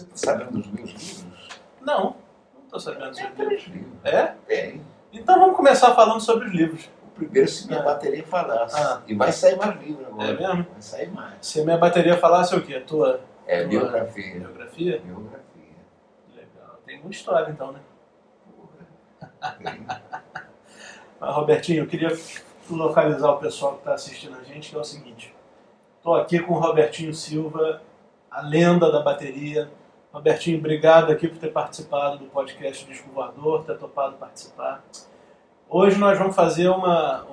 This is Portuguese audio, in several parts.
Você está sabendo dos meus livros? Não, não estou sabendo dos meus livros. É? Tem. Então vamos começar falando sobre os livros. O primeiro, se minha bateria falasse. Ah. E vai sair mais livro agora. É mesmo? Vai sair mais. Se minha bateria falasse o quê? A tua... É, biografia. Biografia? Biografia. Legal. Tem muita história então, né? Mas, Robertinho, eu queria localizar o pessoal que está assistindo a gente, que é o seguinte. Estou aqui com o Robertinho Silva, a lenda da bateria. Robertinho, obrigado aqui por ter participado do podcast Desco Voador, ter topado participar. Hoje nós vamos fazer uma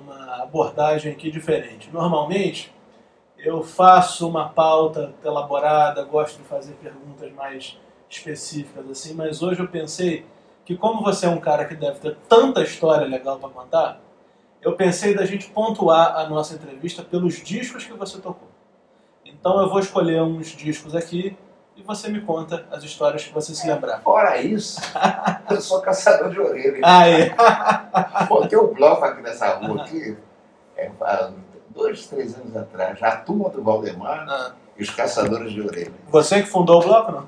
abordagem aqui diferente. Normalmente, eu faço uma pauta elaborada, gosto de fazer perguntas mais específicas, assim, mas hoje eu pensei que, como você é um cara que deve ter tanta história legal para contar, eu pensei da gente pontuar a nossa entrevista pelos discos que você tocou. Então eu vou escolher uns discos aqui e você me conta as histórias que você se lembrar. Fora isso, eu sou caçador de orelha. Ah, é? Botei um bloco aqui nessa rua aqui, há 2, 3 anos atrás, a turma do Valdemar... E os caçadores de orelha. Você que fundou o bloco, não?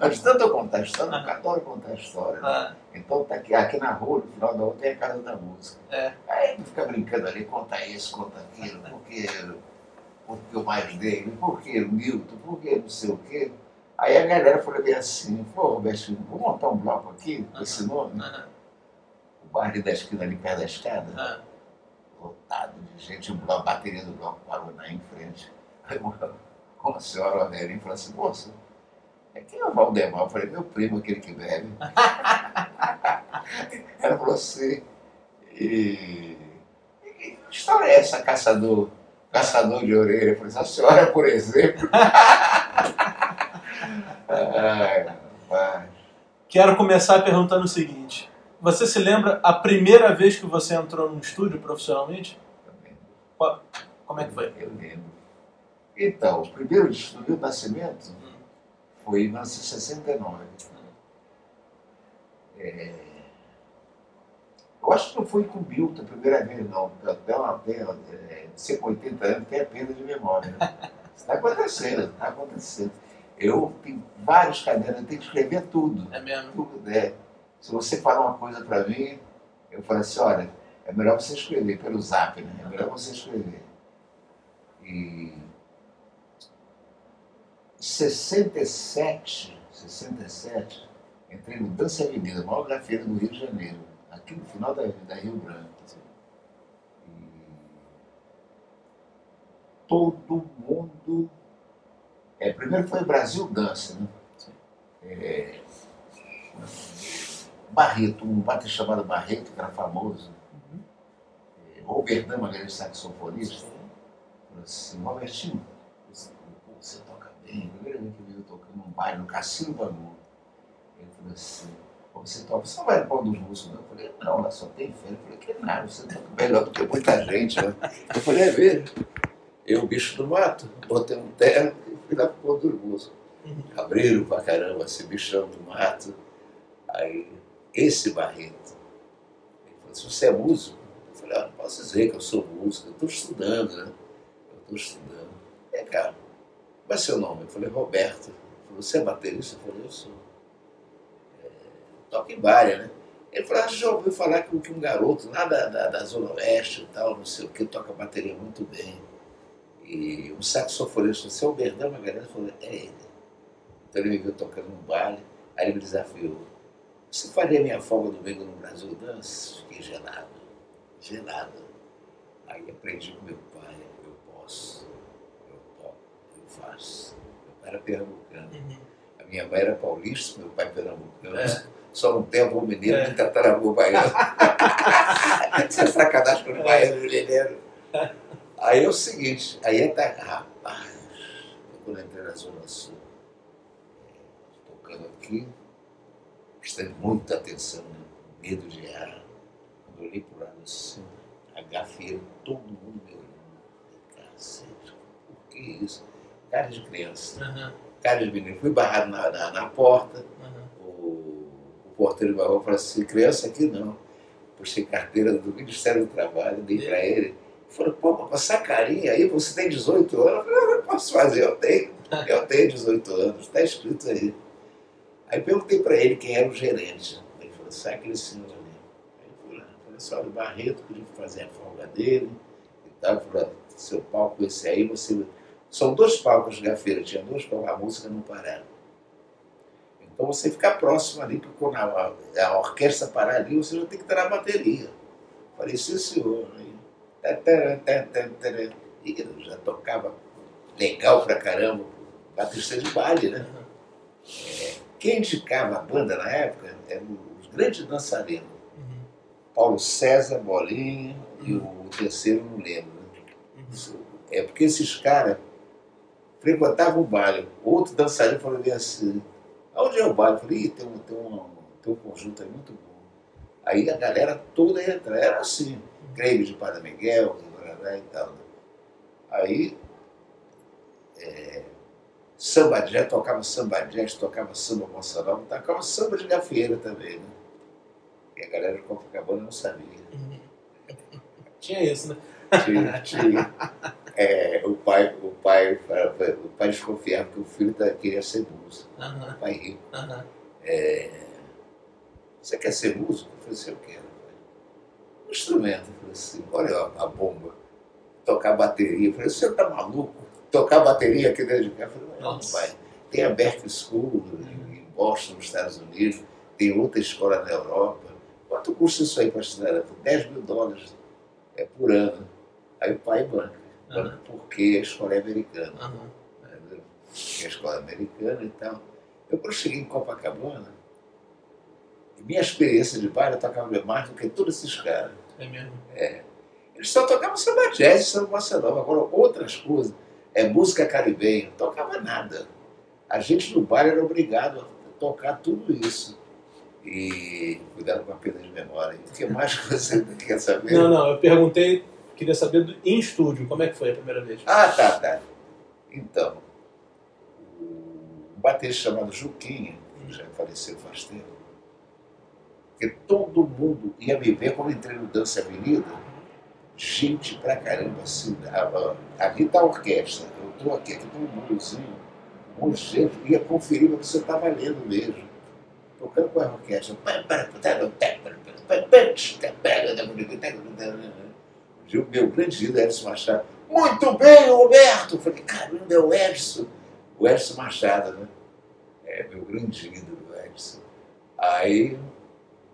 Eu fundei. Tanto eu contar história, eu adoro contar história. Né? Então, tá aqui na rua, no final da rua, tem a Casa da Música. É. Aí tu fica brincando ali, conta isso, conta aquilo, porque o mais dele, porque o Milton, porque não sei o quê. Aí a galera falou assim, pô, Robertinho, vou montar um bloco aqui, com esse nome. O bar ali da esquina, ali perto da escada, lotado de gente, a bateria do bloco parou lá em frente. Com a senhora Anélia, falou assim, moça, quem é o Valdemar? Eu falei, meu primo, aquele que bebe. Ela falou assim, que história é essa, caçador de orelha? Eu falei assim, a senhora, por exemplo. Ai, rapaz. Quero começar perguntando o seguinte, você se lembra a primeira vez que você entrou num estúdio profissionalmente? Eu lembro. Como é que foi? Eu lembro. Então, o primeiro disco do Milton Nascimento foi em 1969. Eu acho que não foi com o Milton a primeira vez, não. Você com 80 anos tem a perda de memória. Isso está acontecendo, está acontecendo. Eu tenho vários cadernos, eu tenho que escrever tudo. É mesmo? Tudo, né? Se você falar uma coisa para mim, eu falo assim, olha, é melhor você escrever pelo zap, né? É melhor você escrever. E... 67, entrei no Dança de Minas, a maior grafeira do Rio de Janeiro, aqui no final da Rio Branco. E todo mundo... primeiro foi Brasil Dança, né? Barreto, um bater chamado Barreto, que era famoso. Robertinho, uma grande saxofonista. Falou assim, Robertinho, você toca? A primeira vez que eu vi tocando num baile, no Cassino do Amor, ele falou assim, você toca, você não vai no pau dos russos, não? Eu falei, não, lá só tem fé. Eu falei, que nada, você toca melhor do que muita gente, né? Eu falei, é mesmo? Eu, bicho do mato, botei um terno e fui lá pro pau dos russos. Cabreiro pra caramba, esse bichão do mato. Aí, esse Barreto, ele falou, se você é músico? Eu falei, ah, não posso dizer que eu sou músico, eu estou estudando, né? Eu estou estudando. É, cara. Mas seu nome? Eu falei, Roberto. Você é baterista? Eu falei, eu sou. Toca em baile, né? Ele falou, ah, já ouviu falar que um garoto lá da Zona Oeste e tal, não sei o que, toca bateria muito bem. E um saxofonista, seu Bernardo Magalhães, falou, é ele. Então ele me viu tocando no baile, aí ele me desafiou. Você faria minha folga domingo no Brasil Dança? Fiquei gelado. Gelado. Aí aprendi com meu pai, eu posso. Faço. Meu pai era pernambucano. A minha mãe era paulista, meu pai pernambucano. Só não tem avô mineiro que tataravô baiano. Isso é sacanagem com o baiano mineiro. Aí é o seguinte, aí é rapaz, quando eu entrei na Zona Sul, tocando aqui, prestando muita atenção, né? Medo de errar. Quando eu olhei pro lado assim, agafei todo mundo me olhando. Cacete, por que isso? Cara de criança, cara de menino. Fui barrado na porta, o porteiro barrou e falou assim, criança aqui não. Puxei carteira do Ministério do Trabalho, dei pra ele. Ele falou, pô, mas essa carinha aí, você tem 18 anos? Eu falei, eu não posso fazer, eu tenho. Eu tenho 18 anos, está escrito aí. Aí perguntei para ele quem era o gerente. Ele falou, sai aquele senhor ali. Aí fui lá, falei, só do Barreto, queria fazer a folga dele e tal. Falei, seu palco esse aí, você... São dois palcos na feira, tinha dois palcos, a música não parava. Então você fica próximo ali, porque quando a orquestra parar ali, você já tem que estar na bateria. Falei, sim senhor. E eu já tocava legal pra caramba, batista de baile, né? Quem indicava a banda na época eram os grandes dançarinos. Uhum. Paulo César, Bolinha e o terceiro, não lembro. Né? Uhum. É porque esses caras frequentavam o baile. Outro dançarino falou assim, onde é o baile? Eu falei, ih, tem um conjunto aí muito bom. Aí a galera toda ia entrar, era assim. Grêmio de Padre Miguel, e tal. Aí... samba jazz, tocava samba jazz, tocava samba moçarão, tocava samba de gafieira também, né? E a galera de Copacabana não sabia. Tinha isso, né? Tinha. O pai desconfiava que o filho queria ser músico. Uh-huh. O pai rico. Uh-huh. Você quer ser músico? Eu falei assim, eu quero. Um instrumento. Eu falei assim, olha a bomba. Tocar bateria. Eu falei, o senhor tá maluco? Tocar bateria aqui dentro de casa. Eu falei, não, pai, tem a Berklee School em Boston, nos Estados Unidos, tem outra escola na Europa. Quanto custa isso aí para estudar? $10.000 por ano. Aí o pai banca. Uhum. Porque a escola é americana. Uhum. A escola é americana e tal. Eu, quando cheguei em Copacabana, minha experiência de baile, eu tocava mais do que todos esses caras. É mesmo? É. Eles só tocavam samba jazz, samba bossa nova, agora outras coisas. É música caribenha, não tocava nada. A gente no bar era obrigado a tocar tudo isso. E cuidado com a perda de memória. O que mais você quer saber? Não, eu perguntei, queria saber em estúdio, como é que foi a primeira vez? Ah, tá. Então, um baterista chamado Juquinha, que já faleceu faz tempo, porque todo mundo ia me ver quando entrei no Dança Avenida. Gente pra caramba, assim, ali tá a orquestra, eu estou aqui tem um murozinho, um monte de gente, ia conferir o que você estava lendo mesmo. Tocando com a orquestra. O meu grande ídolo, Edson Machado. Muito bem, Roberto! Eu falei, caramba, é o Edson. O Edson Machado, né? É, meu grande ídolo, o Edson. Aí,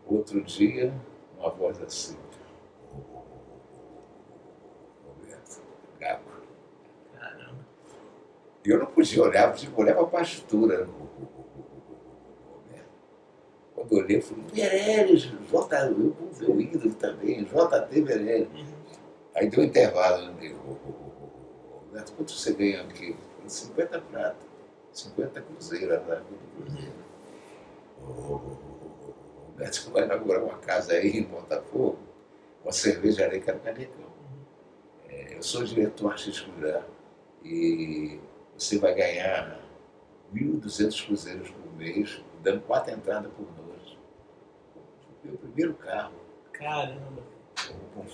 outro dia, uma voz assim. Caramba. Eu não podia olhar, porque eu olhava a partitura. Quando eu olhei, eu falei, Meirelles, J. Eu vou ver o ídolo também, J.T. Meirelles. Aí deu um intervalo, eu falei, Roberto, quanto você ganha aqui? 50 prata, 50 cruzeiras. Roberto, você vai inaugurar uma casa aí em Botafogo, uma cervejaria que era Canecão. Eu sou diretor artístico lá e você vai ganhar 1.200 cruzeiros por mês, dando 4 entradas por noite. O meu primeiro carro. Caramba! Um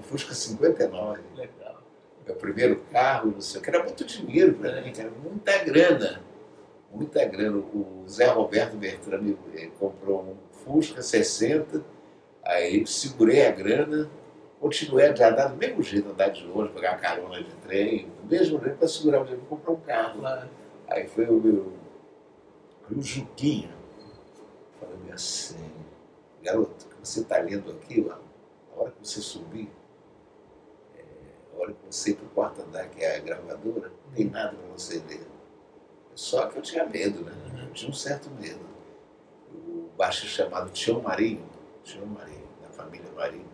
Fusca 59. Legal. Meu primeiro carro, não sei o que. Era muito dinheiro para mim, era muita grana. Muita grana. O Zé Roberto Bertrand comprou um Fusca 60, aí segurei a grana. Continuei a andar do mesmo jeito, andar de ônibus, pegar carona de trem, do mesmo jeito para segurar o dinheiro e comprar um carro. Claro. Aí foi o meu. O Juquinha falando assim: garoto, o que você está lendo aqui, lá, a hora que você subir, a hora que você ir para o quarto andar, que é a gravadora, não tem nada para você ler. Só que eu tinha medo, né? Eu tinha um certo medo. O baixo chamado Tião Marinho, da família Marinho.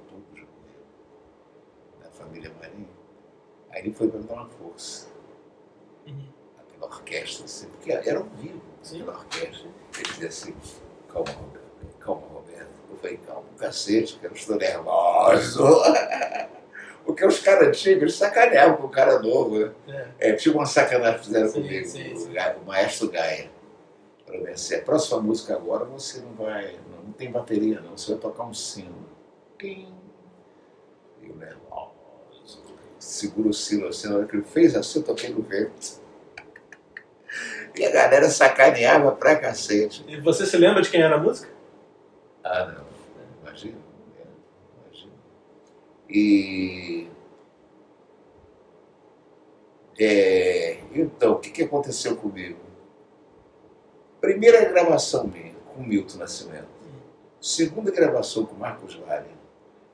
Família Marinho, aí ele foi para dar uma força. Uhum. Aquela orquestra, assim, porque era um vivo, aquela orquestra. Ele dizia assim, calma, Roberto. Eu falei, calma, o cacete, que eu estou nervoso. Porque os caras antigos, eles sacaneavam com o cara novo. Né? Tinha uma sacanagem que fizeram comigo, o maestro Gaia. Para ver se a próxima música agora você não tem bateria não, você vai tocar um sino. E o nervoso. Segura o sino assim, na hora que ele fez assim, eu toquei no vento. E a galera sacaneava pra cacete. E você se lembra de quem era a música? Ah, não. Imagina. Imagina. E... então, o que aconteceu comigo? Primeira gravação minha com Milton Nascimento. Segunda gravação com Marcos Valle.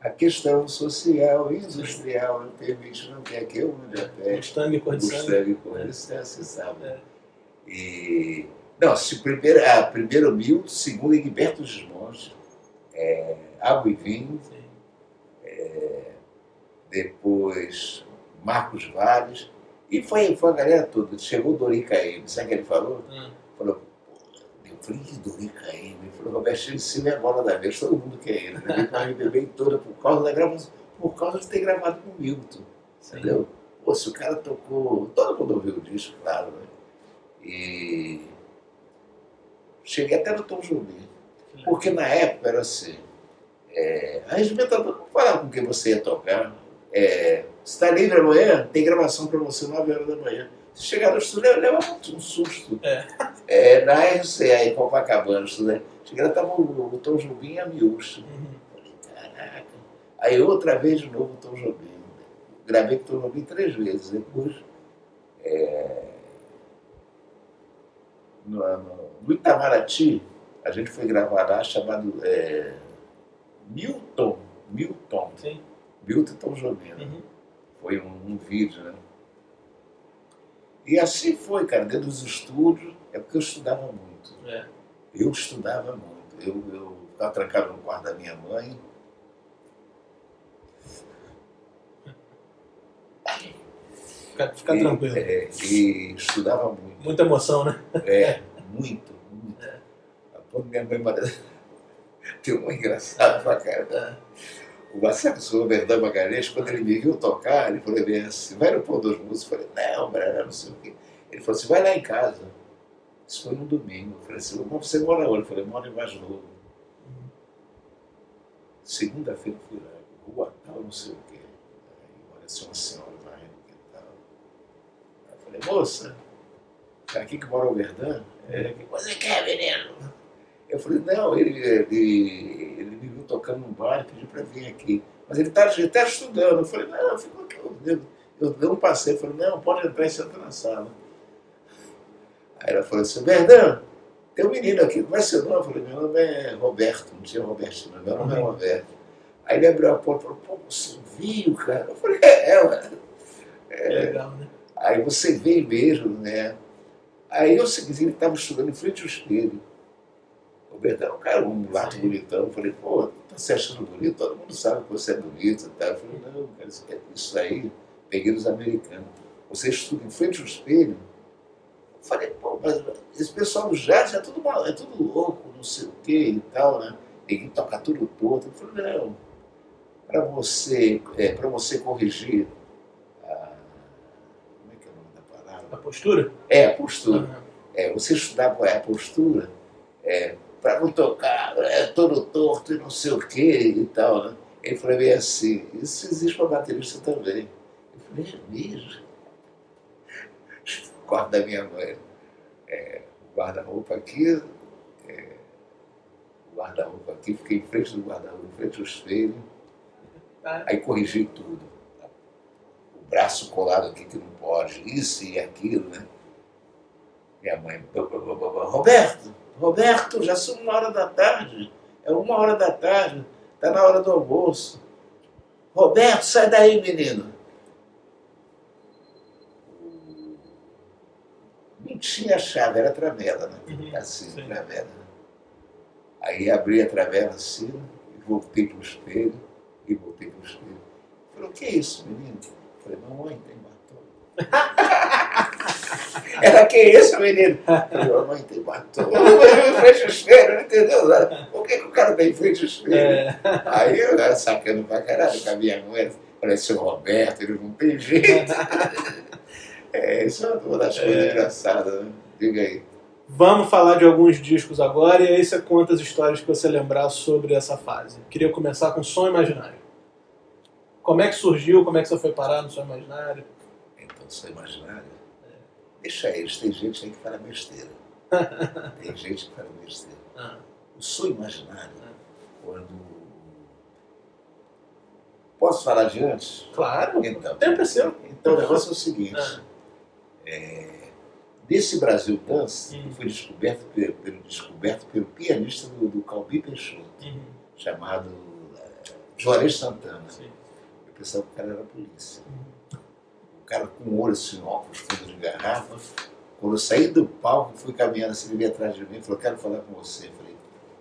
A questão social, industrial, não permite, não quer que eu ande a pé. Mustang com licença, sabe? É. E... Não, primeiro Milton, segundo Egberto Gismonti, Água e Vinho, depois Marcos Valle, e foi a galera toda. Chegou Doricaim, sabe o que ele falou? Falou, eu falei, Doricaim, ele falou, Robertinho Silva é a bola da vez, todo mundo quer ele, né? Ele bebeu toda por causa da gravação, por causa de ter gravado com o Milton, entendeu? Pô, se o cara tocou, todo mundo ouviu o disco, claro, né? E cheguei até no Tom Jobim, porque na época era assim, a arregimentadora não falava com quem você ia tocar, se está livre amanhã, tem gravação para você 9 horas da manhã. Se chegar no estúdio, leva um susto. Na RCA, em Copacabana, né? Chegaram, estava o Tom Jobim e a Miúcha. Falei, caraca. Aí outra vez de novo o Tom Jobim. Gravei com o Tom Jobim 3 vezes. Depois, no Itamaraty, a gente foi gravar lá, chamado Milton. Milton. Sim. Milton e Tom Jobim. Né? Foi um vídeo, né? E assim foi, cara, dentro dos estúdios, porque eu estudava muito. Eu estudava muito. Eu ficava trancado no quarto da minha mãe. Fica tranquilo. E estudava muito. Muita emoção, né? Muito. A ponto minha mãe tem um engraçado pra caramba. O Marcelo Robertão Magalhães, quando ele me viu tocar, ele falou assim, vai no Pão dos Músicos? Eu falei, não, Brana, não sei o quê. Ele falou assim, vai lá em casa. Isso foi no domingo. Eu falei assim, você mora onde? Eu falei, mora em Mais Novo. Segunda-feira eu fui lá, rua tal, não sei o quê. Aí apareceu uma senhora varrendo o quintal. Aí eu falei, moça, cara, aqui que mora o Verdão? Você quer, menino? Eu falei, não, ele me viu tocando num bar e pediu para vir aqui. Mas ele está estudando. Eu falei, não, ficou aqui. Eu dei um passeio. Eu falei, não, pode entrar e sentar na sala. Aí ela falou assim, Verdão, tem um menino aqui, como é seu nome? Eu falei, meu nome é Roberto, não tinha Roberto, meu nome é Roberto. Aí ele abriu a porta e falou, pô, você viu, cara? Eu falei, legal, né? Aí você veio mesmo, né? Aí eu segui, ele estava estudando em frente ao espelho. Robertão, cara, um mulato bonitão. Eu falei, pô, tá se achando bonito? Todo mundo sabe que você é bonito e tal. Eu falei, não, cara, isso aí, peguei dos americanos. Você estuda em frente ao espelho? Eu falei, pô, mas esse pessoal do jazz é tudo louco, não sei o quê e tal, né? Tem que tocar tudo torto. Eu falei, não, pra você corrigir a... Como é que é o nome da palavra? A postura? A postura. Você estudar a postura, para não tocar, todo torto e não sei o que e tal, né? Ele falou bem assim, isso existe para baterista também. Eu falei, é mesmo? O quarto da minha mãe, o guarda-roupa aqui, fiquei em frente do guarda-roupa, em frente ao espelho, aí corrigi tudo. O braço colado aqui que não pode, isso e aquilo, né? Minha mãe, Roberto, já são 1h da tarde, é 1h da tarde, tá na hora do almoço. Roberto, sai daí, menino. Não tinha chave, era travela, né? Assim, travela. Aí abri a travela assim, e voltei pro espelho. Falei, o que é isso, menino? Falei, mamãe, tem batom. Ela, que é isso, menino? Falei, mãe, tem batom. Eu em frente ao espelho, não entendeu nada. Por que o cara tá em frente ao espelho? Aí eu era sacando pra caralho com a minha mãe. Falei, seu Roberto, ele não tem jeito. Isso é uma das coisas engraçadas, né? Diga aí. Vamos falar de alguns discos agora, e aí você conta as histórias que você lembrar sobre essa fase. Queria começar com Som Imaginário. Como é que surgiu? Como é que você foi parar no Som Imaginário? Então, Som Imaginário... Deixa eles, tem gente aí que fala besteira. Tem gente que fala besteira. O Som Imaginário, quando... Posso falar adiante? Claro, então, o tempo é seu. Então, o negócio é o seguinte. Nesse Brasil Dança, que foi descoberto pelo pianista do Calbi Peixoto, chamado Juarez Santana. Sim. Eu pensava que o cara era polícia. O cara com um olho assim, óculos, fundo de garrafa. Quando eu saí do palco, fui caminhando assim, ele veio atrás de mim e falou: "Quero falar com você." Eu falei: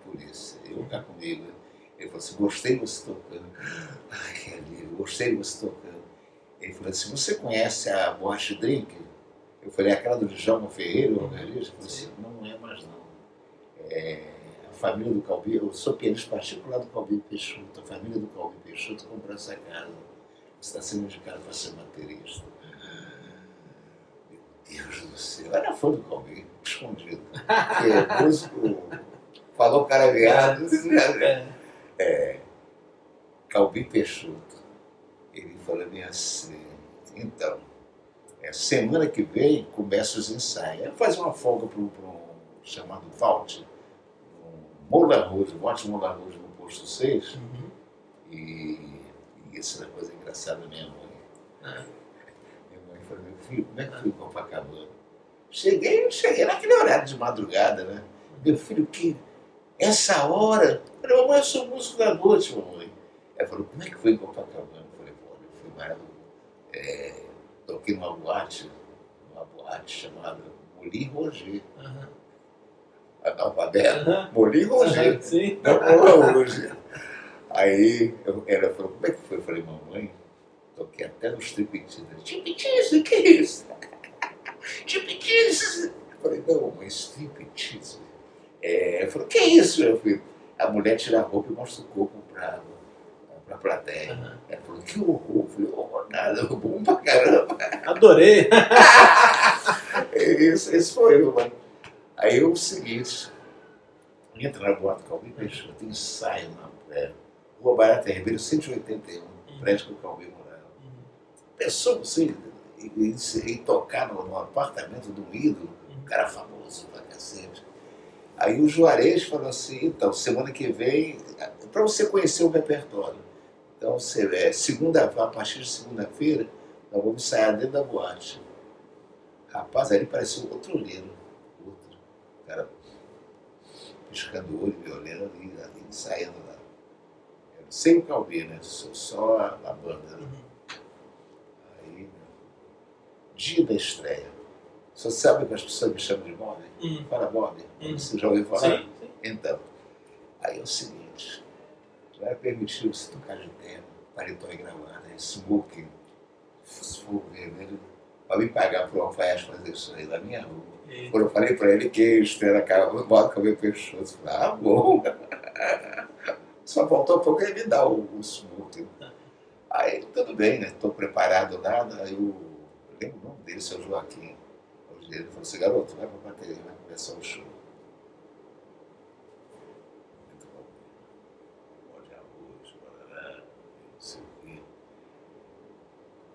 "Polícia, eu cá comigo." Ele falou assim: "Gostei de você tocando." Ai, que alívio, gostei de você tocando. Ele falou assim: "Você conhece a Boate Drink?" Eu falei: "Aquela do Djalma Ferreira, o organista?" Ele disse: "Não é mais não. A família do Calbi, eu sou pianista particular do Calbi Peixoto, a família do Calbi Peixoto comprou essa casa. Você está sendo indicado para ser baterista." Meu Deus do céu, eu era fã do Calbi, escondido. Porque músico, falou cara viado. Calbi Peixoto, ele falou assim: "Então, semana que vem começa os ensaios." Ele faz uma folga para um chamado Vault, um Moulin Rouge, um ótimo Moulin Rouge no posto 6. E essa é uma coisa engraçada da minha mãe. Minha mãe falou: "Meu filho, como é que foi o Copacabana?" Cheguei naquele horário de madrugada, né? "Meu filho, que essa hora?" Eu falei: "Mamãe, eu sou músico da noite, mamãe." Ela falou: "Como é que foi em Copacabana?" Eu falei: "Pô, eu fui maravilhoso. Toquei numa boate chamada Molim Roger." Analfabeto. Molim Roger. Sim. Não, Molim Roger. Aí ela falou: "Como é que foi?" Eu falei: "Mamãe, toquei até nos tripetidas." "Tripetidas? O que é isso? Tripetidas?" Eu falei: "Não, mamãe, striptease." Ela falou: "O que é isso, meu filho?" A mulher tira a roupa e mostra o corpo para a plateia. Ela falou: "Que horror." Eu falei: "Oh, nada, bom pra caramba." Adorei. Esse foi eu, mano. Aí o seguinte, entra na boate Calbi Peixoto, ensaio na Rua Barata Ribeiro, 181, prédio que o Calbi morava. Pensou você em tocar no apartamento do ídolo, um cara famoso pra cacete. Aí o Juarez falou assim: "Então, semana que vem, para você conhecer o repertório, então, a partir de segunda-feira, nós vamos ensaiar dentro da boate." Rapaz, ali parecia outro olheiro. O cara piscando o olho, me olhando e ensaiando lá. Sem o Calbi, né? Só a banda. Né? Aí, dia da estreia. Só sabe que as pessoas me chamam de Bob? Para Bob. Você já ouviu falar? Sim, sim. Então, aí é o seguinte: já permitiu você tocar de terno, paletó e gravata, smoking, fogo vermelho, para me pagar por uma faixa fazer isso aí na minha rua. Quando eu falei para ele que isso era bota cabelo Peixoto, eu falei: "Ah, bom." Só faltou um pouco ele me dar o smoking. Aí tudo bem, né? Estou preparado, nada. Aí eu lembro o nome dele, seu Joaquim. Ele falou assim: "Garoto, vai pra bateria, vai começar o show." Então, pó de arroz, guaraná, não sei o quê.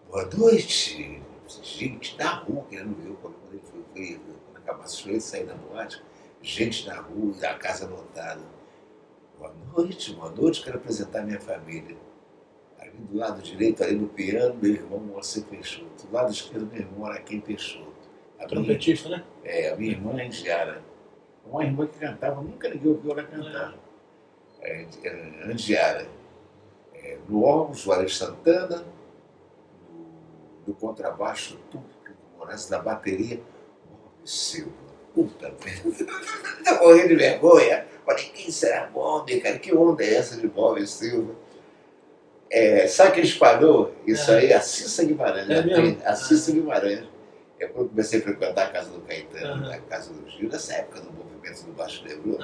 "Boa noite." Gente da rua, querendo ver, quando ele foi, quando acabasse o show, ele saiu da boate, gente da rua, a casa lotada. Boa noite, quero apresentar minha família." Ali do lado direito, ali no piano, meu irmão Moacir Peixoto. Do lado esquerdo, meu irmão Araquém Peixoto. Trompetista, né? A minha irmã Angiara. Uma irmã que cantava, nunca ninguém ouviu ela cantar. Angiara. No órgão, Juarez Santana. No contrabaixo, tudo que morasse na bateria, Robertinho Silva. Puta merda. Tá morrendo de vergonha. Falei: "Quem será Bob, cara? Que onda é essa de Bob Silva?" Sabe quem espalhou isso aí? A Cissa Guimarães. A Cissa Guimarães. É quando eu comecei a frequentar a casa do Caetano, a casa do Gil, nessa época do movimento do Baixo Leblon.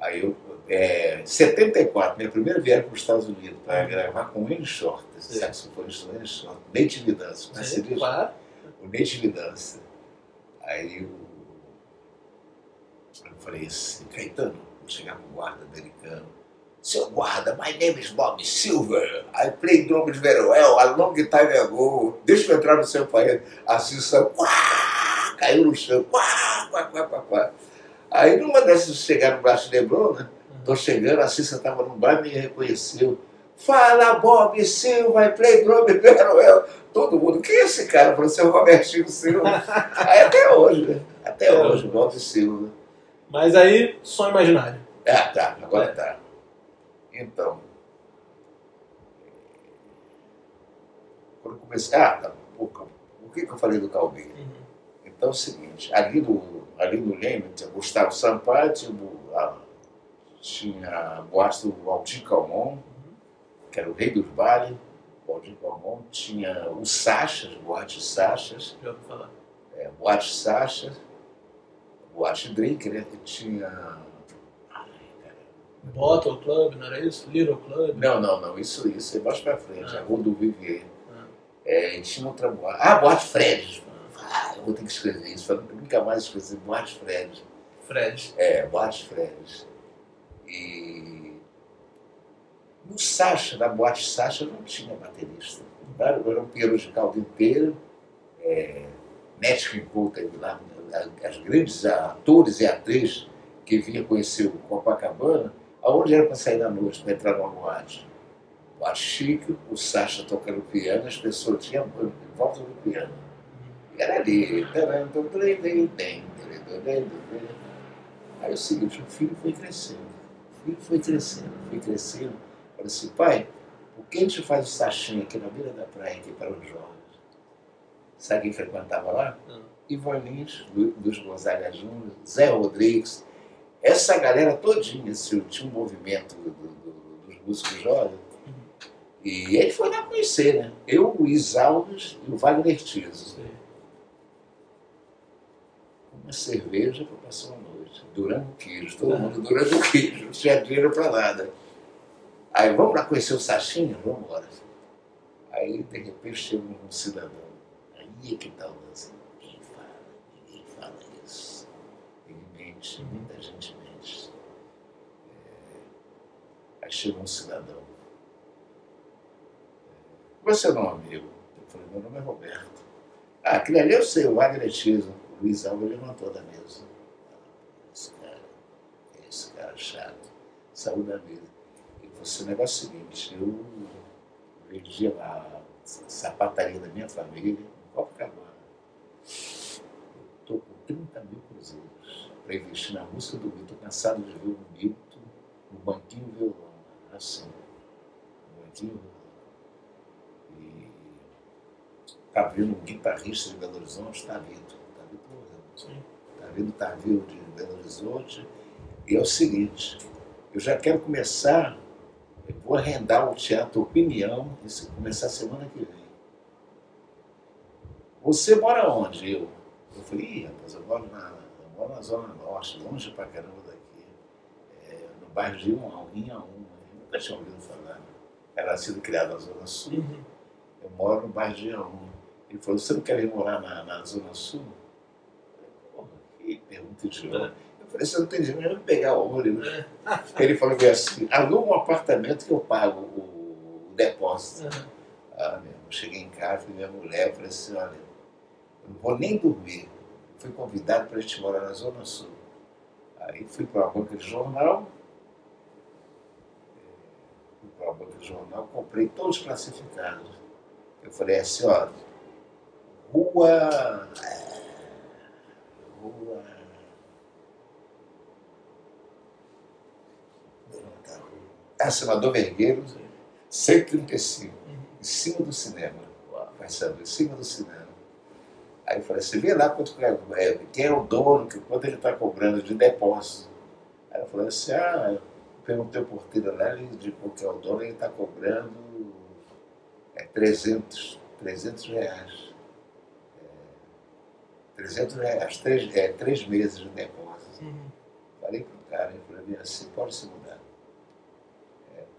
Aí eu, em 74, minha primeira viagem para os Estados Unidos, para gravar com o N. Short, esse saxofonista do N. Short, Native Dança, você diz? O Native Dança. Aí eu falei assim: "Caetano, vou chegar com o guarda americano, Seu guarda, my name is Bobby Silver. I play drums very well, a long time ago. Deixa eu entrar no seu país. Assim, só, uá, caiu no chão. Uá, uá, uá, uá, uá. Aí, numa dessas, chegar no braço de Leblon, né? Tô chegando, a Cissa estava no bar, me reconheceu. Fala, Bob Silva, I play drums very well. Todo mundo, quem é esse cara? Falou, seu Robertinho Silva. Aí, até hoje, né? Até hoje, Bob Silva. Mas aí, Som Imaginário. Ah, tá. Agora tá. Então, quando comecei... Ah, tá, o que eu falei do Calbi? Uhum. Então é o seguinte, ali no Leme tinha Gustavo Sampaio, tinha Boasta do Aldir Calmon, uhum, que era o rei dos bares, o Aldir Calmon, tinha o Sachas, Boate Sachas, já ouvi falar. É, Boate Sachas, Boate Drink, né, que tinha... Bottle Club, não era isso? Little Club? Não. Isso é mais pra frente. A Rua do Vivier. É, tinha outra boate. Ah, Boate Fred. Ah, eu vou ter que escrever isso. Eu nunca mais escrevi Boate Fred. Fred. É, Boate Fred. E... No Sacha, na Boate Sacha, não tinha baterista. Era um Pinheiro de Caldo inteiro. Nete Rincon, lá, as grandes atores e atrizes que vinha conhecer o Copacabana, aonde era para sair na noite, para entrar numa boate? O Chico, o Sacha tocando piano, as pessoas tinham em volta do piano. E era ali. Aí o seguinte, o filho foi crescendo. Falei assim, pai, por que a gente faz o Sachinho aqui na beira da praia, aqui para os jovens? Sabe quem frequentava lá? Ivanins, Luiz Gonzaga Júnior, Zé Rodrigues. Essa galera todinha, assim, tinha um movimento dos músicos jovens. E ele foi lá conhecer, né? Eu, o Luiz Alves e o Wagner Tiso. Uma cerveja para passar uma noite. Durando o queijo, todo mundo durando o queijo. Não tinha dinheiro para nada. Aí, vamos lá conhecer o Sachinho? Vamos embora. Aí, de repente, chega um cidadão. Aí é que tá o lance. Ninguém fala isso. Muita gente mente. Aí chegou um cidadão. Como é seu nome, amigo? Eu falei, meu nome é Roberto. Ah, aquele ali eu sei, o agretismo. O Luiz Alves levantou da mesa. Esse cara chato. Saiu da mesa. E falou assim, o negócio é o seguinte, eu vendi a sapataria da minha família em Copacabana. Eu tô com 30 mil cruzeiros para investir na música do Milton. Estou cansado de ver o Milton no banquinho violão, assim, no banquinho violão. E está vendo um guitarrista de Belo Horizonte, está vindo de Belo Horizonte. E é o seguinte, eu já quero começar, eu vou arrendar o Teatro Opinião, isso começar semana que vem. Você mora onde? Eu falei, rapaz, eu moro na Zona Norte, longe pra caramba daqui. No bairro de Inhaúma. Nunca tinha ouvido falar. Era sido criado na Zona Sul. Uhum. Eu moro no bairro de Inhaúma. Ele falou, você não quer ir morar na Zona Sul? Eu falei, porra, que pergunta idiota. Eu falei, você não tem dinheiro de pegar o ônibus. Ele falou assim, aluga um apartamento que eu pago o depósito. Uhum. Ah, meu, eu cheguei em casa, minha mulher, eu falei assim, olha, eu não vou nem dormir. Fui convidado para a gente morar na Zona Sul. Aí fui para uma banca de jornal, comprei todos os classificados. Eu falei assim, ó, Rua... Senador Vergueiro, 135, em cima do cinema. Vai saber, em cima do cinema. Aí eu falei, você vê lá quanto quem é o dono, quanto ele está cobrando de depósito. Aí eu falei assim, perguntei o porteiro lá, ele indicou que é o dono, ele está cobrando 300 reais. 300 reais, 3 meses de depósito. Uhum. Falei pro cara, ele falou assim, pode se mudar.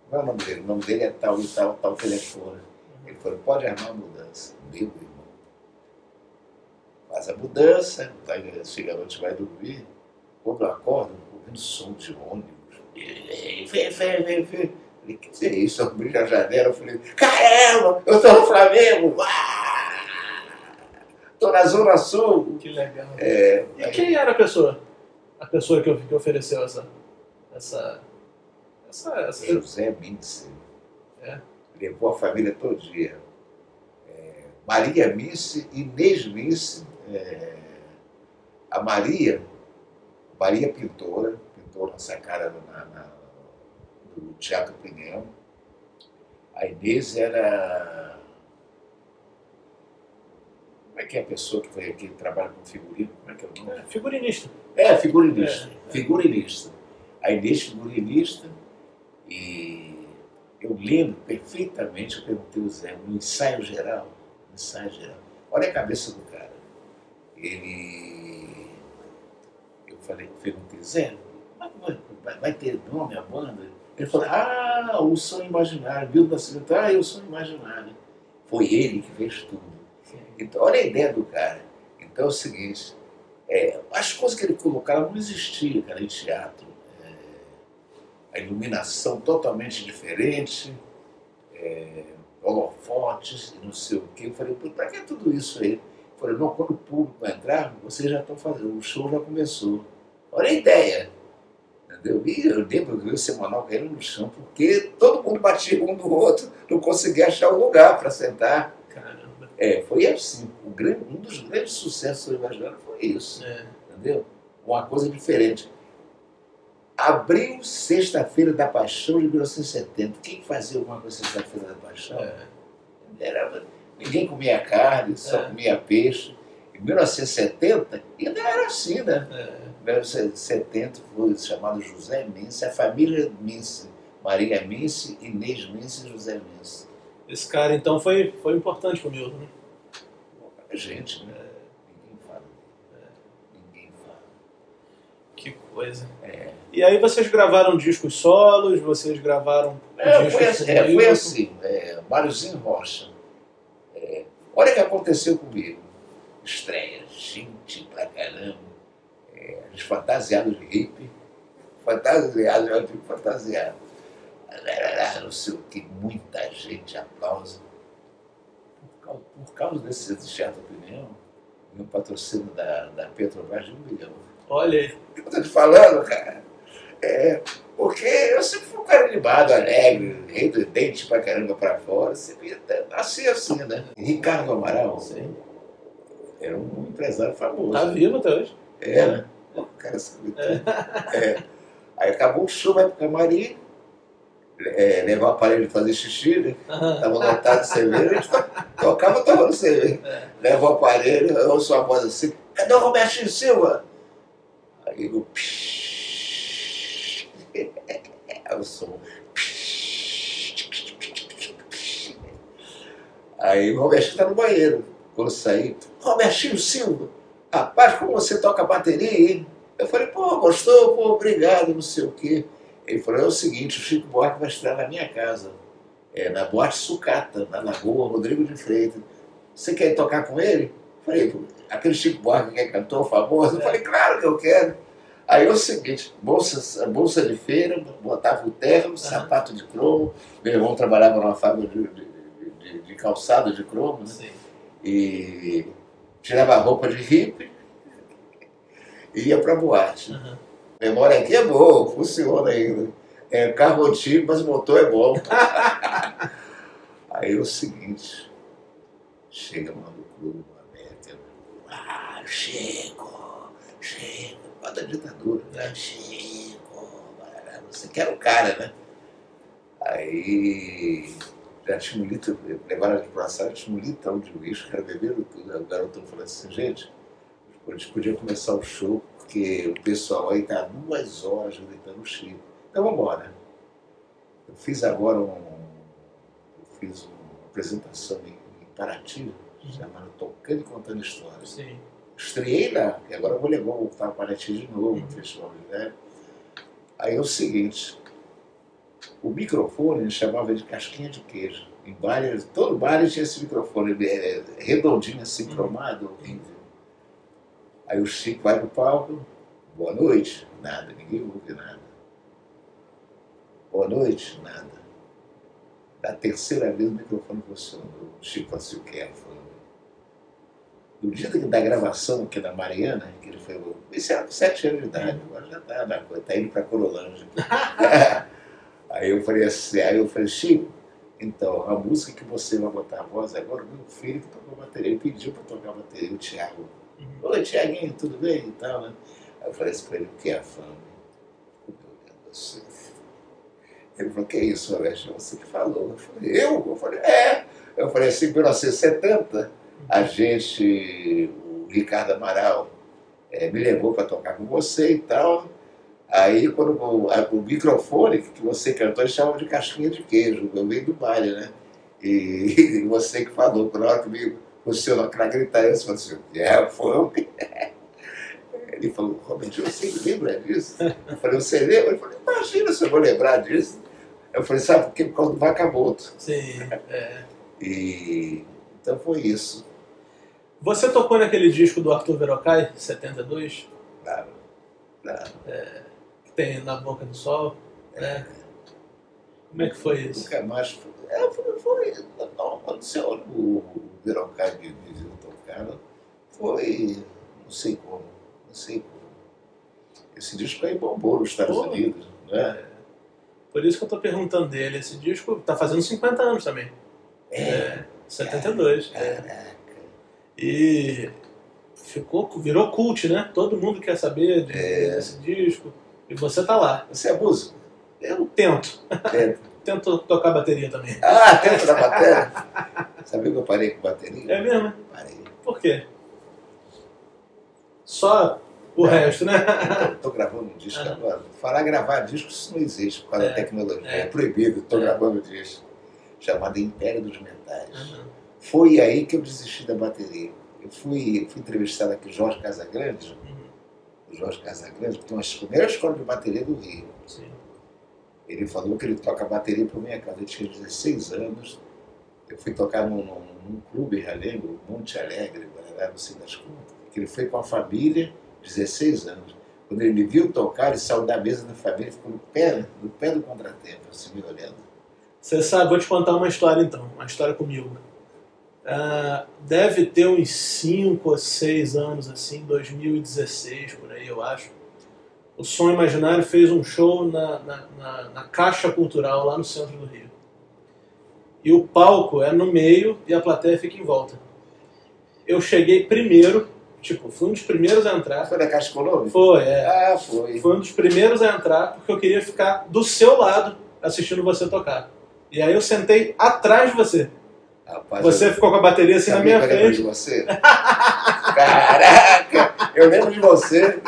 Qual é o nome dele? O nome dele é tal e tal, tal telefone. Ele falou, pode armar a mudança. Meu irmão. Faz a mudança, chega a noite, vai dormir. Quando eu acordo, ouvindo som de ônibus, Ele, que que é isso? Eu abri a janela, eu falei, caramba, eu tô no Flamengo! Tô na Zona Sul! Que legal. É, e quem era a pessoa? A pessoa que ofereceu essa... José Mince. É. Levou a família todo dia. Maria Mince, Inês Mince, a Maria pintora na sacada do Teatro Pinhão. A Inês era... Como é que é a pessoa que foi aqui, que trabalha com figurino? Como é que é o nome? Figurinista. Figurinista. A Inês figurinista e eu lembro perfeitamente, eu perguntei ao Zé, um ensaio geral. Olha a cabeça do cara. Ele... Eu falei, perguntei, Zé, vai ter nome a banda? Ele falou, o Som Imaginário, Milton Nascimento, o Som Imaginário. Foi ele que fez tudo. Então, olha a ideia do cara. Então é o seguinte, as coisas que ele colocava não existiam, cara, em teatro. A iluminação totalmente diferente, holofotes, não sei o quê. Eu falei, pra que tudo isso aí? Eu falei, não, quando o público entrar, vocês já estão fazendo, o show já começou. Olha a ideia. Entendeu? E eu lembro que o semanal caiu no chão, porque todo mundo batia um do outro, não conseguia achar um lugar para sentar. Foi assim, um dos grandes sucessos do Imaginário foi isso, entendeu? Uma coisa diferente. Abriu Sexta-feira da Paixão de 1970. Quem fazia alguma coisa Sexta-feira da Paixão? Ninguém comia carne, só comia peixe. Em 1970, ainda era assim, né? Em 1970 foi chamado José Mince, a família Mince, Maria Mince, Inês Mince e José Mince. Esse cara, então, foi importante pro Milton, né? Gente, né? Ninguém fala. Que coisa. E aí vocês gravaram discos solos, vocês gravaram... Foi assim, Máriozinho Rocha. Olha o que aconteceu comigo. Estreia, gente pra caramba. Fantasiados de hippie. Fantasiados. Não sei o que, muita gente aplausa. Por causa desse Teatro Opinião, meu patrocínio da Petrobras de 1 milhão. Olha aí. O que eu estou te falando, cara? Porque eu sempre fui um cara animado, alegre, rindo dente pra caramba pra fora, sempre nasci assim, né? Ricardo Amaral, sim, era um empresário famoso. Tá vivo até hoje. Né? O cara sabe tudo. Aí acabou o show, vai pro camarim. Levar o aparelho pra fazer xixi, né? Tava lotado de cerveja, a gente tocava tomando cerveja. Leva o aparelho, eu ouço a voz assim, cadê o Robertinho Silva? Aí eu psh, o som. Aí o Robertinho tá no banheiro. Quando eu saí, Robertinho Silva, rapaz, como você toca bateria, hein? Eu falei, gostou, obrigado, não sei o quê. Ele falou, é o seguinte, o Chico Buarque vai estar na minha casa, na Boate Sucata, na Lagoa Rodrigo de Freitas. Você quer tocar com ele? Eu falei, aquele Chico Buarque que é cantor famoso? Eu falei, claro que eu quero. Aí é o seguinte, bolsa de feira, botava o terno, sapato de cromo. Meu irmão trabalhava numa fábrica de calçado de cromo, né? Sim. E tirava a roupa de hippie e ia pra boate. Memória aqui é boa, funciona ainda. Carro antigo, mas o motor é bom. Aí é o seguinte, chega lá no clube, Chico, da ditadura, né? Chico, você quer o cara, né? Aí, já tinha um litro, levaram de passagem, tinha um litrão de uísque, cara, beberam tudo. O garotão falou assim, gente, a gente podia começar o show, porque o pessoal aí está 2 horas gritando o Chico. Então vamos embora. Eu fiz agora uma apresentação em Paraty, chamada Tocando e Contando Histórias. Sim. Estreiei lá, e agora eu vou levar para Paraty de novo, no festival, né? Aí é o seguinte, o microfone a gente chamava de casquinha de queijo. Em bar, todo bar tinha esse microfone, redondinho assim, cromado, horrível. Aí o Chico vai pro palco, boa noite, nada, ninguém ouve nada. boa noite, nada. Da terceira vez o microfone funcionou, o Chico falou assim, o que é? No dia da gravação, que é da Mariana, que ele falou, isso é 7 anos de idade, agora já tá indo para Corolândia. Aí eu falei, Chico, então, a música que você vai botar a voz agora, o meu filho que tocou bateria, ele pediu para tocar bateria, o Thiago. Oi, Thiaguinho, tudo bem? E tal, né? Aí eu falei assim para ele, o que é a fama? Ele falou, que é isso, Roberto? Você que falou. Eu falei, eu? Eu falei, é. Eu falei assim, em 1970, a gente, o Ricardo Amaral, me levou para tocar com você e tal. Aí, quando o microfone que você cantou, eles chamavam de casquinha de queijo, eu venho do baile, né? E você que falou, na hora comigo, o senhor na gritaria, eu falei assim, é, fome. Ele falou, Roberto, você lembra disso? Eu falei, você lembra? Ele falou, imagina se eu vou lembrar disso. Eu falei, sabe por quê? Por causa do Vacamoto. Sim, é. E então foi isso. Você tocou naquele disco do Arthur Verocai, 72? Claro, claro. É, que tem Na Boca do Sol, né? Como é que foi isso? Nunca mais foi. Não, quando o Verocai me viu tocar, foi, não sei como. Esse disco aí bombou nos Estados Unidos, né? Por isso que eu tô perguntando dele. Esse disco tá fazendo 50 anos também. É. 72. Caraca. E virou cult, né? Todo mundo quer saber desse disco. E você tá lá. Você é músico? Eu tento. Tento tocar bateria também. Ah, tento tocar bateria? Sabia que eu parei com bateria? É mesmo? Parei. Por quê? Só o resto, né? Estou gravando um disco agora. Falar gravar disco, isso não existe por causa da tecnologia. É proibido. Estou gravando um disco chamado Império dos Metais. Foi aí que eu desisti da bateria. Eu fui entrevistado aqui Jorge Casagrande. O Jorge Casagrande, que tem uma primeira escola de bateria do Rio. Sim. Ele falou que ele toca bateria por minha casa. Eu tinha 16 anos. Eu fui tocar num clube em Alengo, Monte Alegre, não sei das contas. Ele foi com a família, 16 anos. Quando ele me viu tocar, ele saiu da mesa da família, ficou no pé do contratempo, assim, me olhando. Você sabe, vou te contar uma história então, uma história comigo. Deve ter uns 5 ou 6 anos, assim, 2016, por aí, eu acho. O Som Imaginário fez um show na Caixa Cultural, lá no centro do Rio. E o palco é no meio e a plateia fica em volta. Eu cheguei primeiro. Tipo, fui um dos primeiros a entrar. Foi da Caixa Colômbia? Foi, é. Ah, foi. Fui um dos primeiros a entrar porque eu queria ficar do seu lado assistindo você tocar. E aí eu sentei atrás de você. Rapaz, você ficou com a bateria assim na minha frente. Eu lembro de você. Caraca! Eu lembro de você.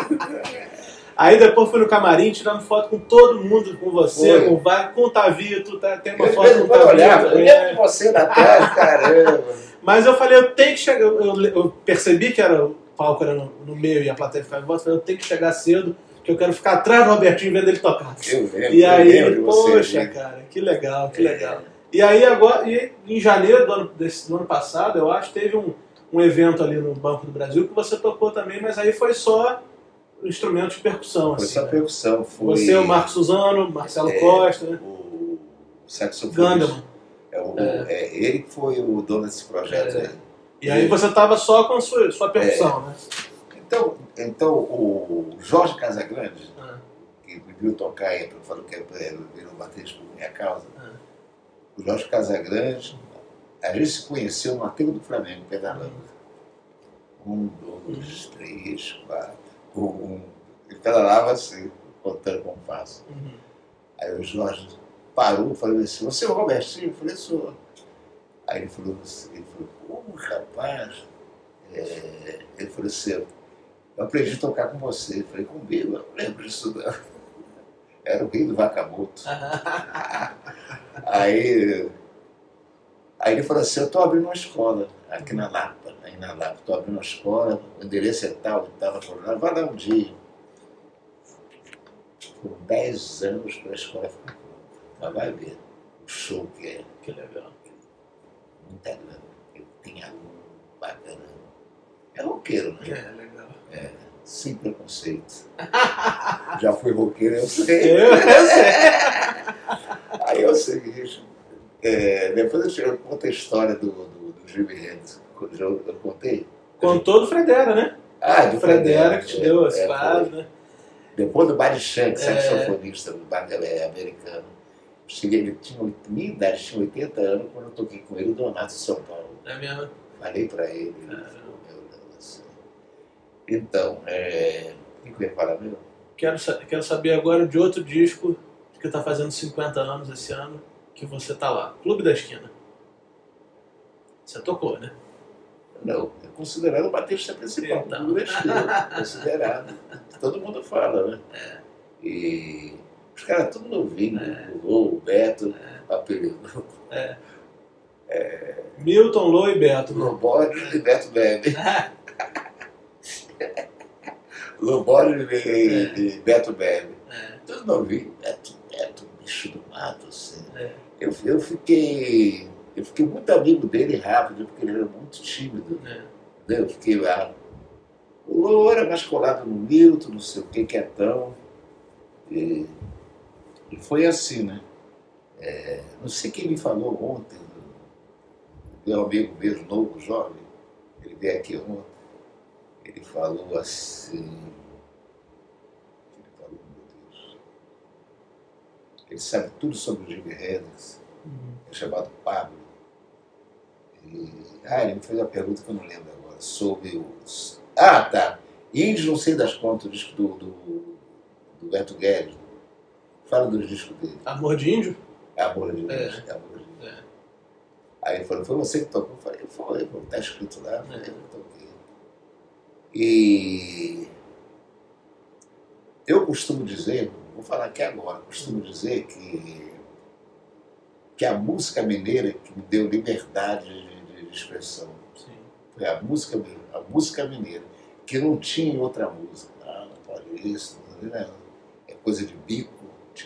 Aí depois fui no camarim tirando foto com todo mundo, com você, com o Vai, com o Tavito. Tá? Tem uma foto com o Tavito. Eu lembro de você na trás, caramba. Mas eu falei, eu tenho que chegar. Eu percebi que era o palco era no meio e a plateia ficava em volta, eu falei, eu tenho que chegar cedo, que eu quero ficar atrás do Robertinho vendo ele tocar. Eu lembro, e aí, eu lembro poxa, você, cara, que legal, que legal. E aí agora, em janeiro do ano passado, eu acho, teve um evento ali no Banco do Brasil que você tocou também, mas aí foi só instrumento de percussão. Foi assim, só percussão. Foi... Você, o Marco Suzano, Marcelo Costa, né? O saxofonista. Ele que foi o dono desse projeto aí. E aí você estava só com a sua percussão, né? Então, o Jorge Casagrande, que me viu tocar aí, falou que virou baterista por minha causa, o Jorge Casagrande, a gente se conheceu no Aterro do Flamengo, pedalando. 1, 2, 3, 4, 1. E pedalava assim, contando como faço. Aí o Jorge parou e falou assim, você é o Robertinho? Eu falei, sou. Aí ele falou, rapaz, ele falou assim, eu aprendi a tocar com você. Eu falei, comigo? Eu não lembro disso não. Era o rei do Vacamoto. Aí ele falou assim, eu estou abrindo uma escola aqui na Lapa, estou abrindo uma escola, o endereço é tal, vai lá um dia. Foram 10 anos para a escola ficar pronta, mas vai ver o show que é. Que legal. Muita grana. Tem aluno bacana. É roqueiro, né? É, legal. É. sem preconceito. Já fui roqueiro, eu sei. Aí eu sei que depois eu conto a história do Jimi Hendrix. Eu contei. Contou do Fredera, né? Ah, do Fredera, que te deu as fases, né? Depois do Bud Shank, saxofonista do Bud americano. Ele tinha minha idade, tinha 80 anos, quando eu toquei com ele, o Donato de São Paulo. É mesmo? Falei pra ele. Ele falou, meu Deus do céu. Então, o que eu ia falar mesmo? Quero saber agora de outro disco que tá fazendo 50 anos esse ano, que você tá lá. Clube da Esquina. Você tocou, né? Não, é considerado o baterista principal. Então. Clube da Esquina, considerado. Todo mundo fala, né? É. E... os caras tudo novinho, o Beto, apelidou. Milton, Lou e Beto. Lou Borges e Beto Bebe. Lou Borges e Beto Bebe. Tudo novinho, Beto, bicho do mato, assim. Eu fiquei muito amigo dele rápido, porque ele era muito tímido. Né? Eu fiquei lá. O Lou era mais colado no Milton, não sei o que, quietão. E foi assim, né? Não sei quem me falou ontem, meu amigo mesmo, novo, jovem, ele veio aqui ontem, ele falou assim, ele falou, meu Deus, ele sabe tudo sobre o Jimi Hendrix, é chamado Pablo, ele me fez uma pergunta que eu não lembro agora, sobre os... Ah, tá, índios não sei das contas, o disco do Beto Guedes. Fala dos discos dele. Amor de Índio? Amor de Índio. Amor de Índio. Aí ele falou, foi você que tocou? Eu falei, foi, tá escrito lá, mas eu não toquei. E eu costumo dizer, vou falar aqui agora, costumo dizer que a música mineira que me deu liberdade de expressão. Sim. Foi a música mineira, que não tinha outra música. Ah, não pode isso, não pode nada. É coisa de bico.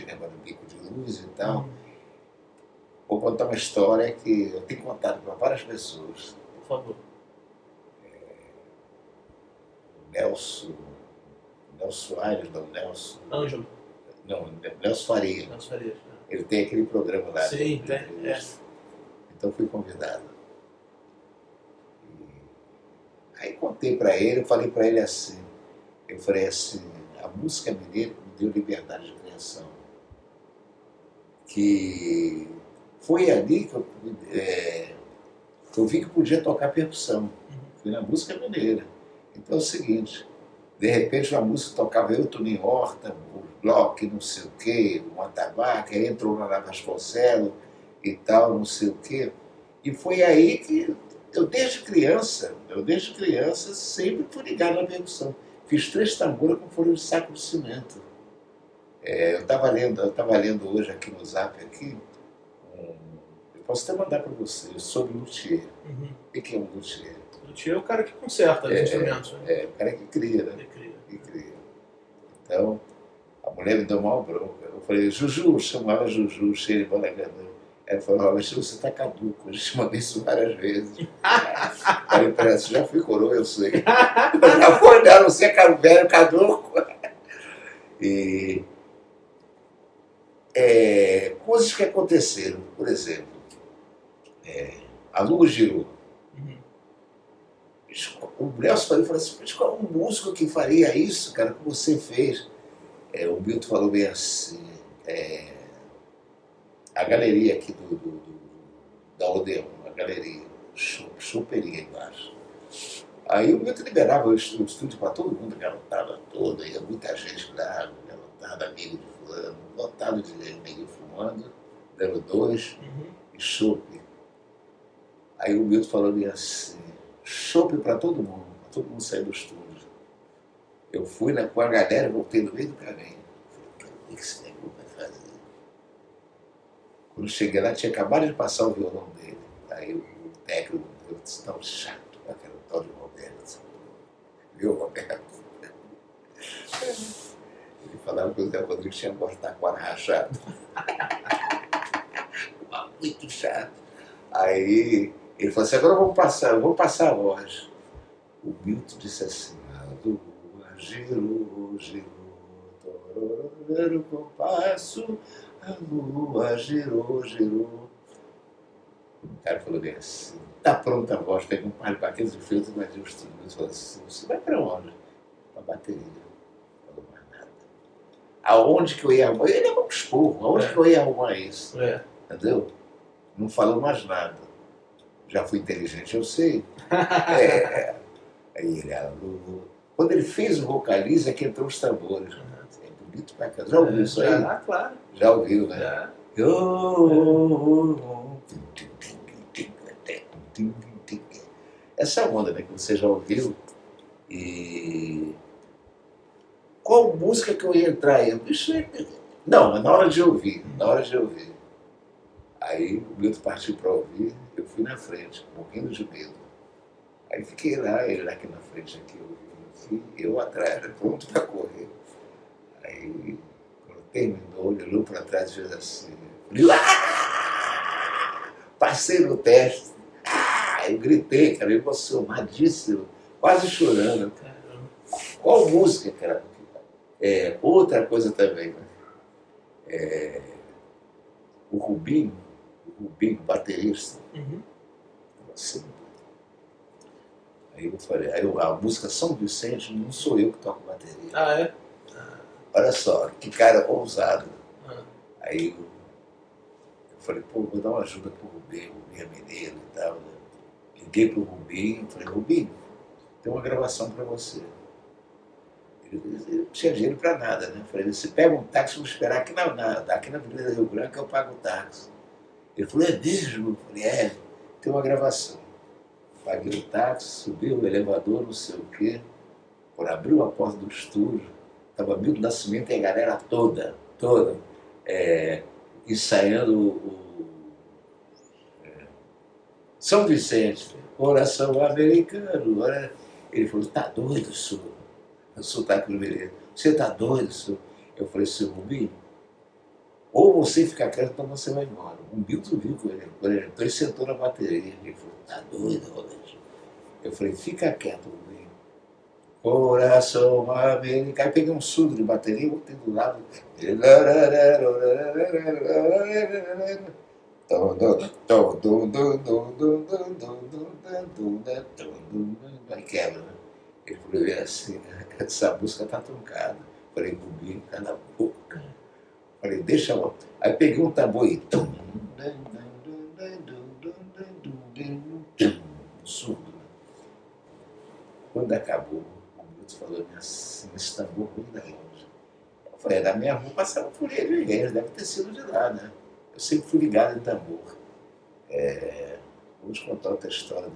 Lembra do bico de luz e tal. Vou contar uma história que eu tenho contado para várias pessoas. Por favor. Nelson Faria. Nelson Faria. Ele tem aquele programa lá. Sim, tem. Então fui convidado. Aí contei para ele, eu falei para ele assim, a música mineira me deu liberdade de criação. Que foi ali que eu vi que podia tocar percussão. Foi na música mineira. Então é o seguinte, de repente uma música tocava eu, Toninho Horta, o Block, não sei o quê, o Atabaca, aí entrou na Vasconcelos e tal, não sei o quê. E foi aí que eu desde criança sempre fui ligado na percussão. Fiz 3 tamboras com folha de saco de cimento. Eu estava lendo hoje aqui no Zap, eu posso até mandar para você, sobre o luthier. O que é um luthier? O luthier é o cara que conserta os instrumentos. Né? É, o cara que cria, né? Que cria. Então, a mulher me deu mal bronca. Eu falei, Juju, chamava Juju, cheiro de balagadão. Ela falou, mas você está caduco, eu já te mandei isso várias vezes. Aí parece, já fui coroa, eu sei. Já foi, não, você é caro velho, caduco. E... coisas que aconteceram, por exemplo, a Lua girou. O Nelson falou assim, mas qual é um músico que faria isso, cara, que você fez? O Milton falou bem assim, a galeria aqui da Odeon, a galeria, choperia embaixo. Aí o Milton liberava o estúdio para todo mundo, garotava toda, ia muita gente lá, garotava, amigo de fulano, lotado de amigo fumando, dando 2 e chope. Aí o Milton falou assim, chope para todo mundo sair do estúdio. Eu fui com a galera, voltei no meio do caminho. Falei, o que esse negócio vai fazer? Quando cheguei lá, tinha acabado de passar o violão dele. Aí o técnico disse, não, chato, aquela tal de Roberto. Viu, Roberto? Ele falava que o Zé Rodrigues tinha cortado com a rachada. Muito chato. Aí ele falou assim, agora vamos passar a voz. O Milton disse assim, a lua girou, tororó, ver o compasso, a lua girou, girou. O cara falou bem assim, tá pronta a voz, pega um par de baquetas e filtro, mas eu falou assim, você vai pra onde? Pra bateria. Não falou mais nada. Aonde que eu ia arrumar? Ele é um esporro, aonde que eu ia arrumar isso? É. Entendeu? Não falou mais nada. Já fui inteligente, eu sei. É. Aí ele alugou. Quando ele fez o vocaliza, é que entrou os tambores. É bonito pra cá. Já ouviu isso aí? Ah, claro. Já ouviu, né? Já. Essa onda, né, que você já ouviu. E qual música que eu ia entrar? Não, na hora de ouvir, na hora de ouvir. Aí o Milton partiu para ouvir, eu fui na frente, morrendo de medo. Aí fiquei lá, ele aqui na frente, aqui, ouvindo aqui, eu atrás, pronto para correr. Aí, quando terminou, ele olhou para trás e fez assim, passei no teste. Eu gritei, cara, emocionadíssimo, quase chorando. Caramba. Qual música, cara? É, outra coisa também, né? É, o Rubinho, baterista. Uhum. Assim. Aí eu falei, a música São Vicente não sou eu que toco bateria. Ah, é? Ah. Olha só, que cara ousado. Ah. Aí eu falei, pô, vou dar uma ajuda pro Rubinho, minha menina e tal, né? Liguei pro Rubinho, falei, Rubinho, tem uma gravação para você. Ele não tinha dinheiro para nada, né? Falei, você pega um táxi, vou esperar aqui na Avenida Rio Branco, eu pago o táxi. Ele falou, é mesmo? Eu falei, é, tem uma gravação. Paguei o táxi, subi o elevador, não sei o quê. Quando abriu a porta do estúdio, estava Milton Nascimento e a galera toda, ensaiando o São Vicente, coração americano. Ele falou, tá doido, senhor? O sotaque do Mineiro, você tá doido, senhor? Eu falei, seu Rubinho, ou você fica quieto, então você vai embora. O Milton viu com ele, então ele sentou na bateria. Ele falou, tá doido, Roberto? Eu falei, fica quieto, Rubinho. Coração americano. Aí peguei um surdo de bateria, botei do lado. Aí quebra, né? Ele falou, é assim, essa música tá truncada. Falei, Rubinho, tá na boca. Falei, deixa eu... Aí peguei um tambor e... Surdo, né? Quando acabou, o Milton falou assim, esse tambor foi da longe. Eu falei, na minha rua passava por ele, deve ter sido de lá, né? Eu sempre fui ligado em tambor. Vamos contar outra história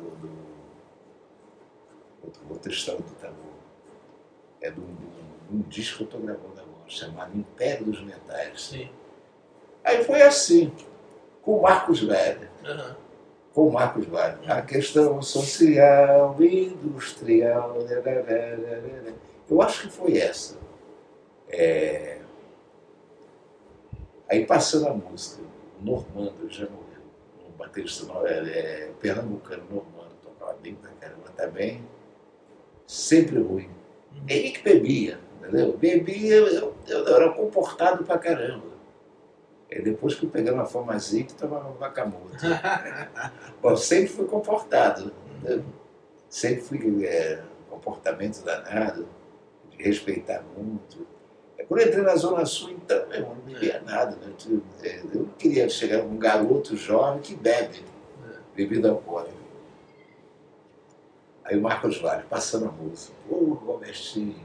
outra história do tambor. É de um disco que eu estou gravando agora, chamado Império dos Metais. Sim. Aí foi assim, com o Marcos Valle. Uhum. Com o Marcos Valle. Uhum. A questão social, industrial. Eu acho que foi essa. Aí passando a música, o Normando, já morreu. Um baterista pernambucano, Normando, tocava bem pra caramba também. Sempre ruim. Ele que bebia, entendeu? Bebia, eu era comportado pra caramba. E depois que eu peguei uma formazinha que tomava um bacamoto. Bom, sempre fui comportado, entendeu? Sempre fui comportamento danado, de respeitar muito. Quando eu entrei na Zona Sul, então, eu não bebia nada. Né? Eu não queria chegar um garoto jovem que bebe bebida alcoólica. Aí o Marcos Valle, passando a música, o Robertinho,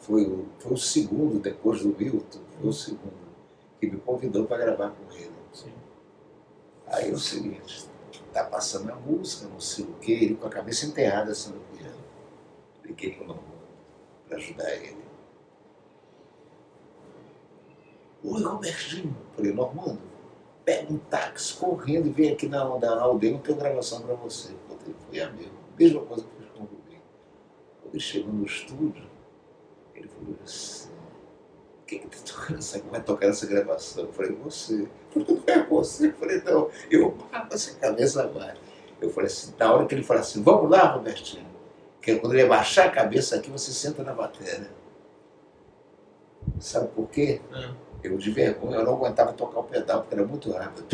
foi o segundo, depois do Milton, foi o segundo, que me convidou para gravar com ele. Sim. Aí é o seguinte, tá passando a música, não sei o quê, ele com a cabeça enterrada assim no piano. Liguei com o Normando para ajudar ele. Oi, Robertinho, falei, Normando, pega um táxi correndo e vem aqui na aldeia, não tem gravação para você. Ele foi amigo. Mesma coisa que eu fiz com o Rubinho. Quando ele chegou no estúdio, ele falou assim, quem que vai tocar essa gravação? Eu falei, você. Eu falei, não é você? Eu falei, não, eu bato essa cabeça lá. Eu falei assim, na hora que ele falou assim, vamos lá, Robertinho. que quando ele abaixar a cabeça aqui, você senta na bateria. Sabe por quê? Eu, de vergonha, eu não aguentava tocar o pedal, porque era muito rápido.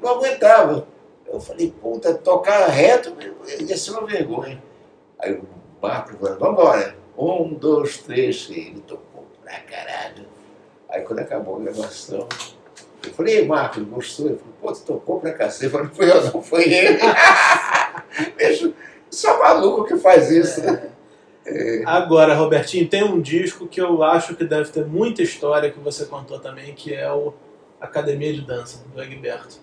Não aguentava. Eu falei, puta, tocar reto ia ser uma vergonha. Aí o Marco falou, vamos embora. 1, 2, 3, e ele tocou pra caralho. Aí quando acabou a gravação, eu falei, ei, Marco, ele gostou? Ele falou, pô, tu tocou pra cacete. Eu falei, não foi eu, não, foi ele. Bicho, só maluco que faz isso. É. Agora, Robertinho, tem um disco que eu acho que deve ter muita história que você contou também, que é o Academia de Dança, do Egberto.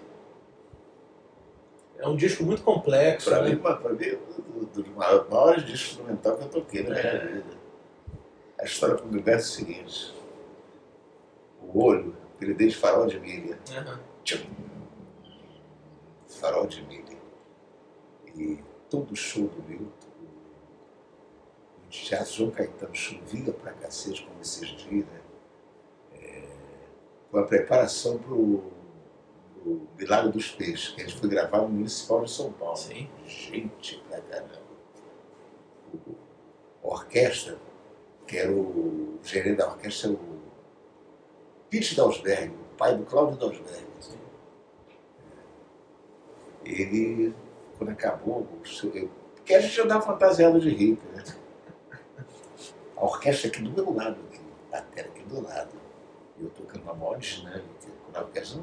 É um disco muito complexo. Para, né? mim, um dos maiores discos instrumentais que eu toquei na minha vida. A história do Egberto é o seguinte. O olho, ele desde Farol de Milha. Tchum, Farol de Milha. E todo show do Milton. Teatro João Caetano, chovia pra cacete, como vocês dizem, né? Foi a preparação pro Milagre dos Peixes, que a gente foi gravar no Municipal de São Paulo. Sim. Gente pra caramba. A orquestra, que era o gerente da orquestra, era o Pete Dalsberg, o pai do Cláudio Dalsberg. Sim. Ele, quando acabou, porque a gente andava fantasiado de hippie, né? A orquestra aqui do meu lado, aqui, a tela aqui do lado. E eu tocando uma maior dinâmica, quando a orquestra...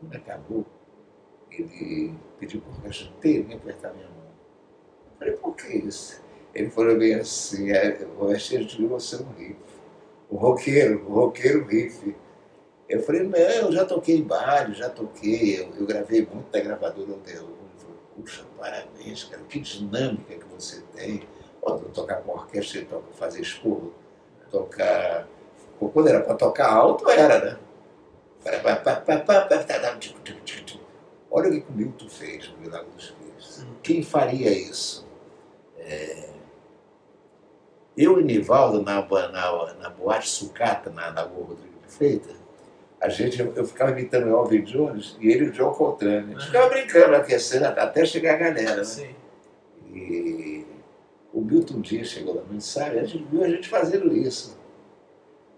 Quando acabou, ele pediu para a orquestra inteira me apertar minha mão. Eu falei, por que isso? Ele falou bem assim, o orquestra de você é um riff. O roqueiro riff. Eu falei, não, eu já toquei em baile, já toquei, eu gravei muito da gravadora dela. Puxa, parabéns, cara, que dinâmica que você tem. Pode tocar com orquestra, ele toca, fazer escuro, tocar... Quando era para tocar alto, era, né? Olha o que o Milton fez no Milagre dos Peixes. Quem faria isso? Eu e Nivaldo, na boate sucata, na Rua Rodrigo de Freitas, eu ficava imitando o Alvin Jones e ele e o John Coltrane. A gente ficava brincando, aquecendo até chegar a galera. Né? Sim. E o Milton Dias chegou na mensagem, a gente viu a gente fazendo isso.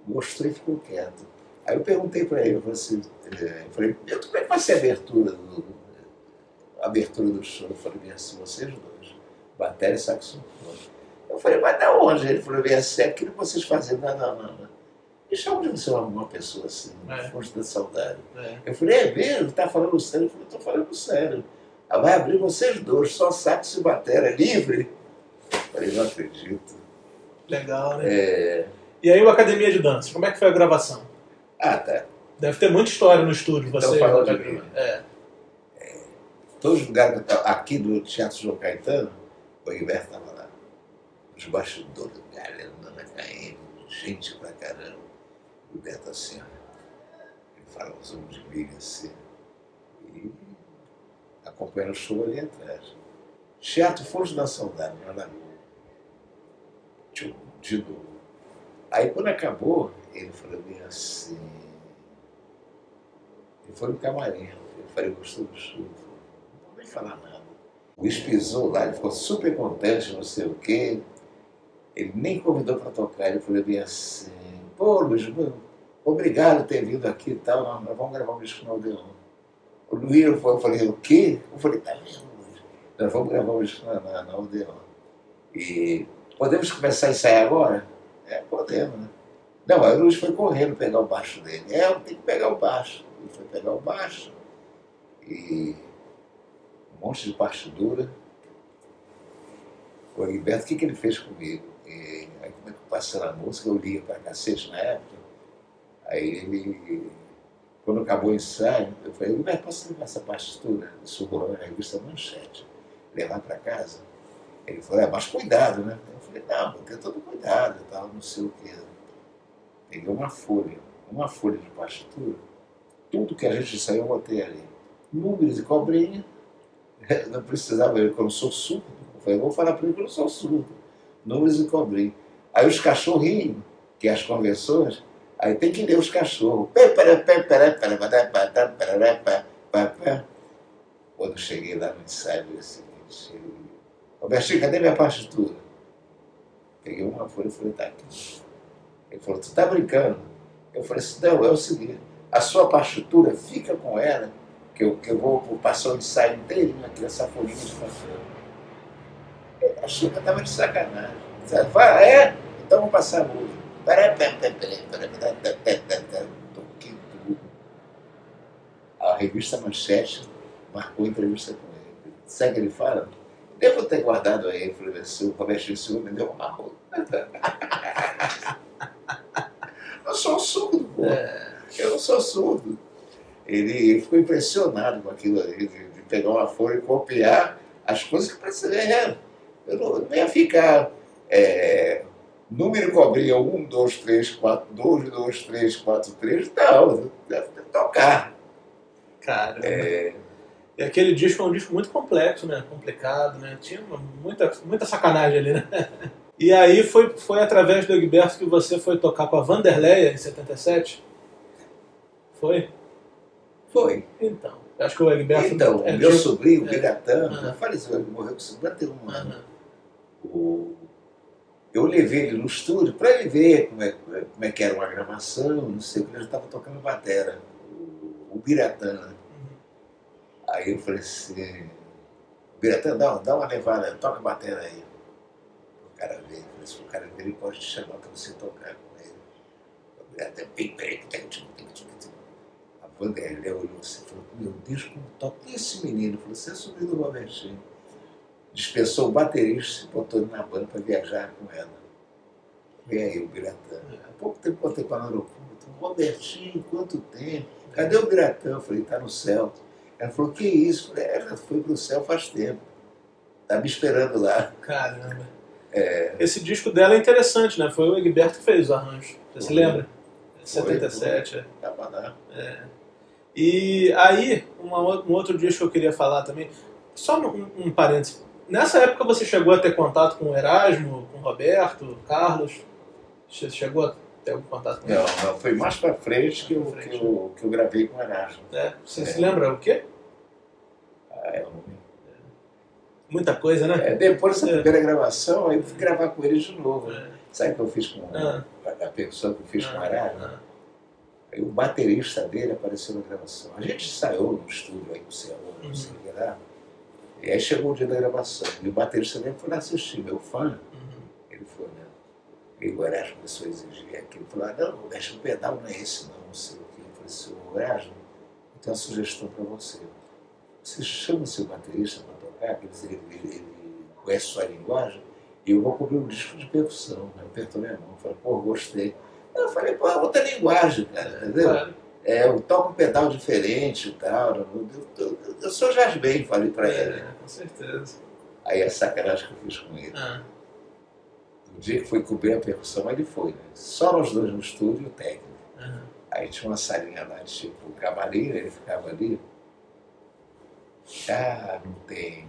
Gostou e ficou quieto. Aí eu perguntei para ele, eu falei, Milton, como é que vai ser a abertura do show? Eu falei, bem assim, vocês dois, bateria e saxofone. Eu falei, mas da onde? Ele falou, bem assim, é aquilo que vocês fazem, não. Deixa de você uma pessoa assim, força da saudade. Eu falei, é mesmo? Tá falando sério? Eu falei, tô falando sério. Ela vai abrir vocês dois, só saxo e bateria, livre. Eu falei, não acredito. Legal, né? E aí o Academia de Dança, como é que foi a gravação? Ah, tá. Deve ter muita história no estúdio, você. Então, de mim. Todos os lugares aqui do Teatro João Caetano, o Egberto estava lá. Os bastidores do galera, Ana Caim, gente pra caramba. O Beto assim, ele fala os homens de milho assim, e acompanha o show ali atrás. Teatro Força da Saudade, na Lagoa. De novo. Aí quando acabou, ele falou bem assim. Ele foi no camarim, eu falei, gostou do show? Ele falou, não vou nem falar nada. O Luiz pisou lá, ele ficou super contente, não sei o quê. Ele nem convidou para tocar, ele falou bem assim. Pô, Luiz, obrigado por ter vindo aqui e tal, nós vamos gravar um disco no Aldeão. O Luiz, eu falei, o quê? Eu falei, tá mesmo, Luiz? Nós vamos gravar um disco na Aldeão. E podemos começar a ensaiar agora? Podemos, né? Não, aí o Luiz foi correndo pegar o baixo dele. Eu tenho que pegar o baixo. Ele foi pegar o baixo. E um monte de partitura. O Egberto, o que ele fez comigo? E aí, como é que passando a música, eu lia pra cacete na época. Aí ele, quando acabou o ensaio, eu falei, mas posso levar essa partitura? Isso rolou na revista Manchete. Levar pra casa? Ele falou, mas cuidado, né? Eu falei, não, vou ter todo cuidado, tal, não sei o quê. Peguei uma folha de partitura, tudo que a gente saiu, eu botei ali. Números e cobrinha, não precisava, eu não sou surdo. Eu falei, vou falar pra ele que eu não sou surdo. Números e cobrinho. Aí os cachorrinhos, que as convenções, Aí tem que ler os cachorros. Quando eu cheguei lá no ensaio, eu disse, Robertinho, cadê minha partitura? Peguei uma folha e falei, tá aqui. Ele falou, tu tá brincando? Eu falei assim, não, é o seguinte, a sua partitura fica com ela, que eu vou passar o ensaio inteirinho aqui nessa folhinha de papel. A Chica tava de sacanagem. Ela fala, é? Então vou passar a música. Toquei tudo. A revista Manchete marcou entrevista com ele. Sabe o que ele fala? Devo ter guardado aí, falei assim, o Robertinho Silva me deu uma rola. Eu sou surdo, pô. Eu não sou surdo. Ele ficou impressionado com aquilo ali, de pegar uma folha e copiar as coisas que precisava. Eu não ia ficar. Número cobria 1, 2, 3, 4, 2, 2, 3, 4, 3, não, deve tocar. Cara. E aquele disco é um disco muito complexo, né? Complicado, né? Tinha muita sacanagem ali, né? E aí foi através do Egberto que você foi tocar com a Wanderleia em 77? Foi? Foi. Então. Acho que o Egberto. Então, o meu sobrinho, o Bigatã, faleceu, ele morreu com 51 anos. Eu levei ele no estúdio para ele ver como é que era uma gravação, não sei o que, ele já estava tocando batera, o Biratã. Né? Aí eu falei assim, Biratã, dá uma levada, toca a batera aí. O cara veio, eu falei assim, o cara dele pode te chamar para você tocar com ele. O Biratã, a Wanderleia olhou assim e falou, meu Deus, como toca esse menino? Falou, você é sobrinho do Robertinho. Dispensou o baterista e botou ele na banda para viajar com ela. E aí, o Biratã. Há pouco tempo voltei para o aeroporto. Robertinho, quanto tempo? Cadê o Biratã? Eu falei, está no céu. Ela falou, que isso? Eu falei, ela foi para o céu faz tempo. Está me esperando lá. Caramba. Esse disco dela é interessante, né? Foi o Egberto que fez o arranjo. Você se lembra? Em 77. Estava lá. E aí, um outro disco que eu queria falar também. Só um parênteses. Nessa época você chegou a ter contato com o Erasmo, com o Roberto, Carlos? Você chegou a ter algum contato com ele? Não, foi mais pra frente que eu gravei com o Erasmo. Você se lembra o quê? Eu não lembro. Muita coisa, né? Depois dessa primeira gravação, aí eu fui gravar com ele de novo. Sabe o que eu fiz com a percussão que eu fiz com o Erasmo? Aí o baterista dele apareceu na gravação. A gente saiu no estúdio aí com o Senhor, não sei o que lá. E aí chegou o dia da gravação, e o baterista mesmo foi lá assistir, meu fã, ele foi, né? E o Erasmo começou a exigir aquilo, falou, não, Robertinho, o pedal não é esse não, não sei o que. Eu falei assim, o Erasmo, eu tenho uma sugestão para você. Você chama o seu baterista para tocar, quer dizer, ele conhece sua linguagem, e eu vou cobrir um disco de percussão, né? Eu apertou minha mão, eu falei, pô, gostei. Eu falei, pô, outra linguagem, cara, entendeu? Claro. Eu toco um pedal diferente e tal, eu sou jazz bem, falei pra ele. Com certeza. Aí a sacanagem que eu fiz com ele. No dia que foi cobrir a percussão, ele foi, né? Só nós dois no estúdio e o técnico. Aí tinha uma salinha lá, tipo, camarim, ele ficava ali. Não tenho.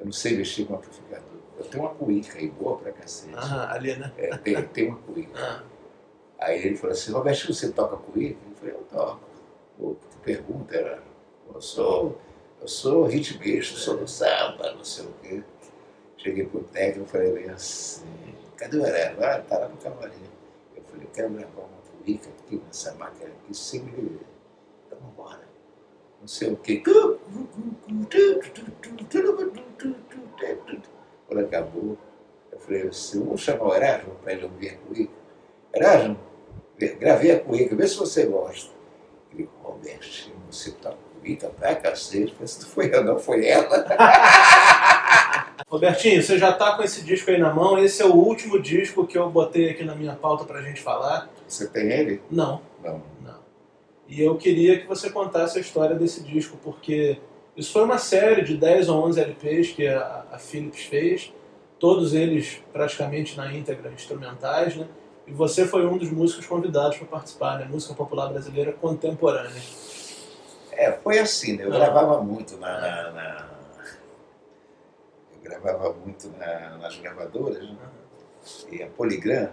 Eu não sei mexer com amplificador. Eu tenho uma cuíca aí, boa pra cacete. Ali, né? Tem uma cuíca. Aí ele falou assim, Robertinho, você toca cuíca? Eu falei, eu toco. Pô, que pergunta era, eu sou ritmista, sou do samba, não sei o quê. Cheguei pro técnico e falei assim, cadê o Erasmo? Ah, tá lá no camarim. Eu falei, eu quero gravar uma cuíca aqui nessa máquina aqui, sem me ver. Então vambora. Não sei o quê. Quando acabou, eu falei assim, vamos chamar o Erasmo para ele ouvir a cuíca? Erasmo, gravei a cuíca, vê se você gosta. Ele falou, Robertinho, você tá bonita pra cacete. Eu falei, se não foi eu não, foi ela. Robertinho, você já tá com esse disco aí na mão. Esse é o último disco que eu botei aqui na minha pauta pra gente falar. Você tem ele? Não. E eu queria que você contasse a história desse disco, porque isso foi uma série de 10 ou 11 LPs que a Philips fez. Todos eles praticamente na íntegra, instrumentais, né? E você foi um dos músicos convidados para participar, né? Música popular brasileira contemporânea. Foi assim, né? Eu gravava muito nas gravadoras, né? E a Polygram,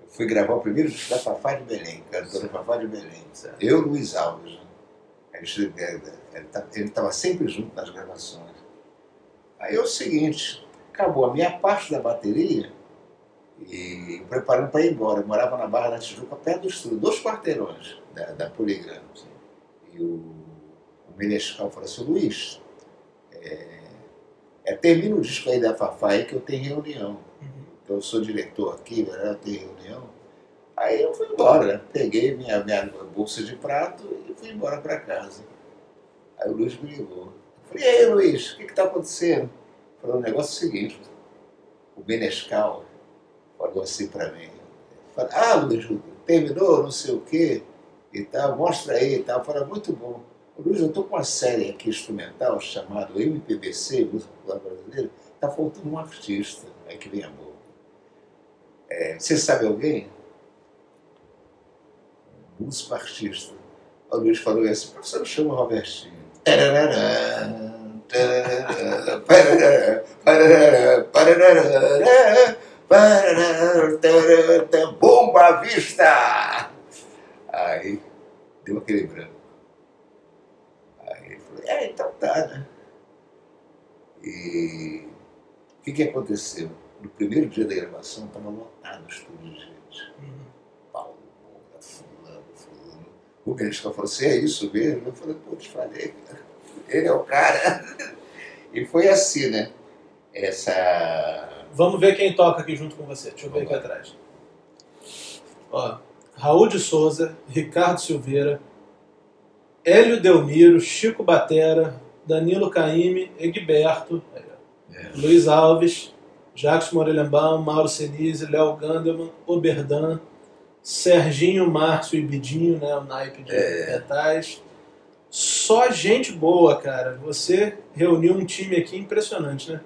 eu fui gravar o primeiro disco da Fafá de Belém, cantora Fafá de Belém. Certo. Eu, Luiz Alves. Ele estava sempre junto nas gravações. Aí é o seguinte, acabou a minha parte da bateria e preparando para ir embora. Eu morava na Barra da Tijuca, perto do estúdio, 2 quarteirões da Poligrama. E o Menescal falou assim, Luiz, termina o disco aí da Fafá aí que eu tenho reunião. Então eu sou diretor aqui, eu tenho reunião. Aí eu fui embora, peguei minha bolsa de prato e fui embora para casa. Aí o Luiz me ligou. Falei, e aí Luiz, o que está acontecendo? Falei, o negócio é o seguinte, o Menescal falou assim para mim. Falei, ah Luiz, terminou, não sei o quê, e tal, mostra aí e tal. Falei, muito bom. Luiz, eu estou com uma série aqui instrumental chamada MPBC, Música Popular Brasileira, está faltando um artista, aí que vem a boca. Você sabe alguém? Músico artista. O Luiz falou assim, por que você não chama o Robertinho? Bomba à vista! Aí deu aquele branco. Aí ele falou, então tá, né? E o que aconteceu? No primeiro dia da gravação estava lotado o estúdio de gente. O Menescal falou assim, é isso mesmo? Eu falei, pô, te falei, cara. Ele é o cara. E foi assim, né? Essa... Vamos ver quem toca aqui junto com você. Deixa eu ver aqui atrás. Ó, Raul de Souza, Ricardo Silveira, Hélio Delmiro, Chico Batera, Danilo Caime, Egberto, Luiz Alves, Jacques Morelembão, Mauro Senise, Léo Gandelman, Oberdan, Serginho, Márcio e Bidinho, né, o naipe de metais. Só gente boa, cara. Você reuniu um time aqui impressionante, né?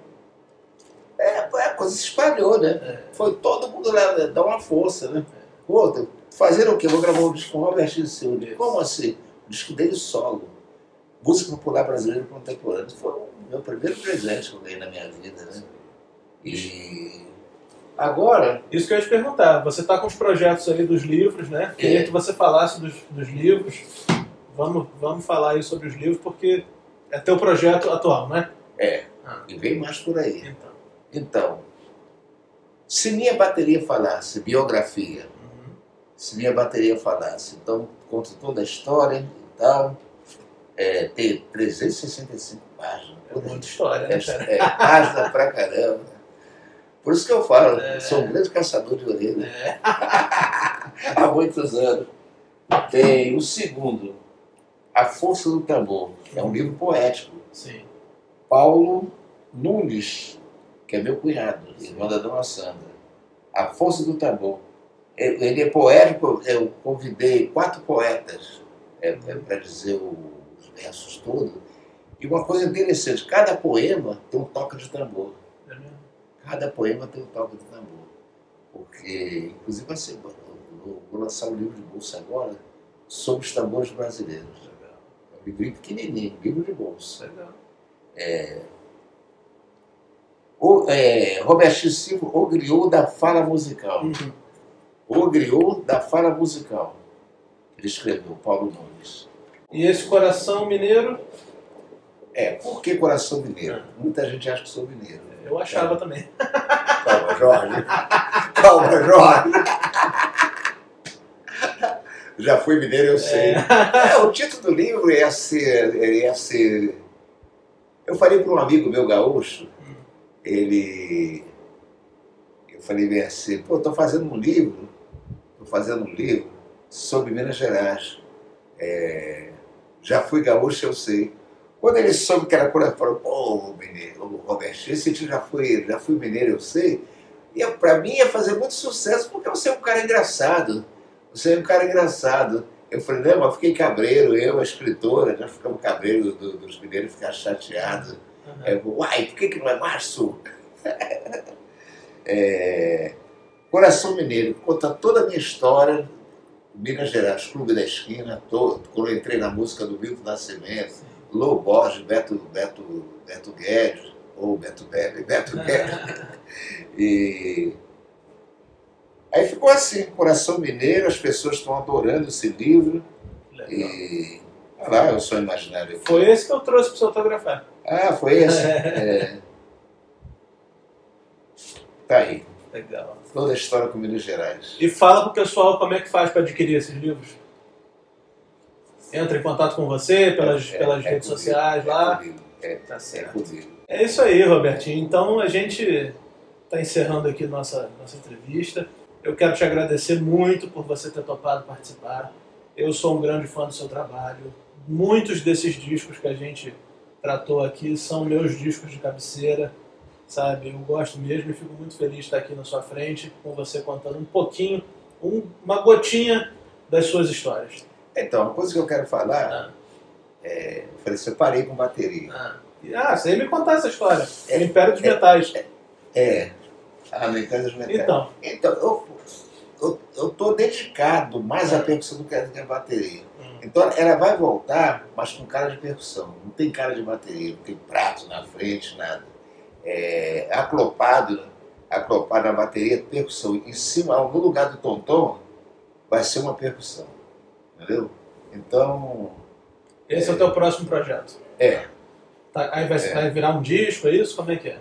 A coisa se espalhou, né? Foi todo mundo lá, dá uma força, né? Pô, fazer o quê? Vou gravar um disco com o Robertinho Silva. Como assim? O disco dele solo. Música Popular Brasileira Contemporânea. Foi o meu primeiro presente que eu ganhei na minha vida, né? E... agora, isso que eu ia te perguntar, você está com os projetos aí dos livros, né? Queria que você falasse dos livros. Vamos falar aí sobre os livros, porque é teu projeto atual, né? E vem mais por aí. Então se minha bateria falasse, biografia, se minha bateria falasse, então conta toda a história e tal, tem 365 páginas. É muita história, né, cara? Página pra caramba. Por isso que eu falo, sou um grande caçador de orelha. Há muitos anos. Tem o segundo, A Força do Tambor, que é um livro poético. Sim. Paulo Nunes, que é meu cunhado, irmão da dona Sandra. A Força do Tambor. Ele é poético, eu convidei 4 poetas para dizer os versos todos. E uma coisa interessante, cada poema tem um toque de tambor. Cada poema tem um toque de tambor. Porque, inclusive, assim, vou lançar um livro de bolsa agora sobre os tambores brasileiros. É um livrinho pequenininho, livro de bolsa. Robertinho Silva, O Griot da Fala Musical. O Griot da Fala Musical. Ele escreveu, Paulo Nunes. E esse Coração Mineiro? Por que Coração Mineiro? Muita gente acha que sou mineiro. Eu achava também. Calma, Jorge. Calma, Jorge. Já fui mineiro, eu sei. O título do livro ia ser... Eu falei para um amigo meu gaúcho, eu falei bem assim, pô, estou fazendo um livro sobre Minas Gerais. Já fui gaúcho, eu sei. Quando ele soube que era coisa, ele falou, pô, mineiro, Roberto, esse tio já fui mineiro, eu sei. E para mim ia fazer muito sucesso, porque você é um cara engraçado. Eu falei, não, mas fiquei cabreiro, eu, a escritora, já ficamos cabreiros dos mineiros, ficar chateados. Uai, por que não é março? Coração Mineiro, conta toda a minha história, Minas Gerais, Clube da Esquina, todo, quando eu entrei na música do Milton Nascimento. Lou Borges, Beto Guedes, ou Beto Guedes, e Aí ficou assim, Coração Mineiro, as pessoas estão adorando esse livro. Legal. E olha lá, eu sou imaginário. Foi esse que eu trouxe para você autografar. Ah, foi esse? É. Tá aí. Legal. Toda a história com Minas Gerais. E fala pro pessoal como é que faz para adquirir esses livros. Entra em contato com você pelas redes sociais lá. Tá certo. É isso aí, Robertinho. Então a gente está encerrando aqui nossa entrevista. Eu quero te agradecer muito por você ter topado participar. Eu sou um grande fã do seu trabalho. Muitos desses discos que a gente tratou aqui são meus discos de cabeceira, sabe? Eu gosto mesmo e fico muito feliz de estar aqui na sua frente, com você contando um pouquinho, uma gotinha das suas histórias. Então, uma coisa que eu quero falar, eu falei assim, eu parei com bateria. Você ia me contar essa história. É o Império dos Metais. No Império dos Metais. Então eu estou dedicado mais à percussão do que à bateria. Então, ela vai voltar, mas com cara de percussão. Não tem cara de bateria, não tem prato na frente, nada. Aclopado na bateria, percussão. Em cima, no lugar do tom-tom, vai ser uma percussão. Entendeu? Então... Esse é o teu próximo projeto? Tá, aí vai virar um disco, é isso? Como é que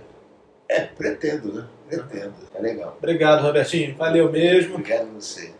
é? Pretendo, né? Pretendo. Tá legal. Obrigado, Robertinho. Valeu mesmo. Obrigado a você.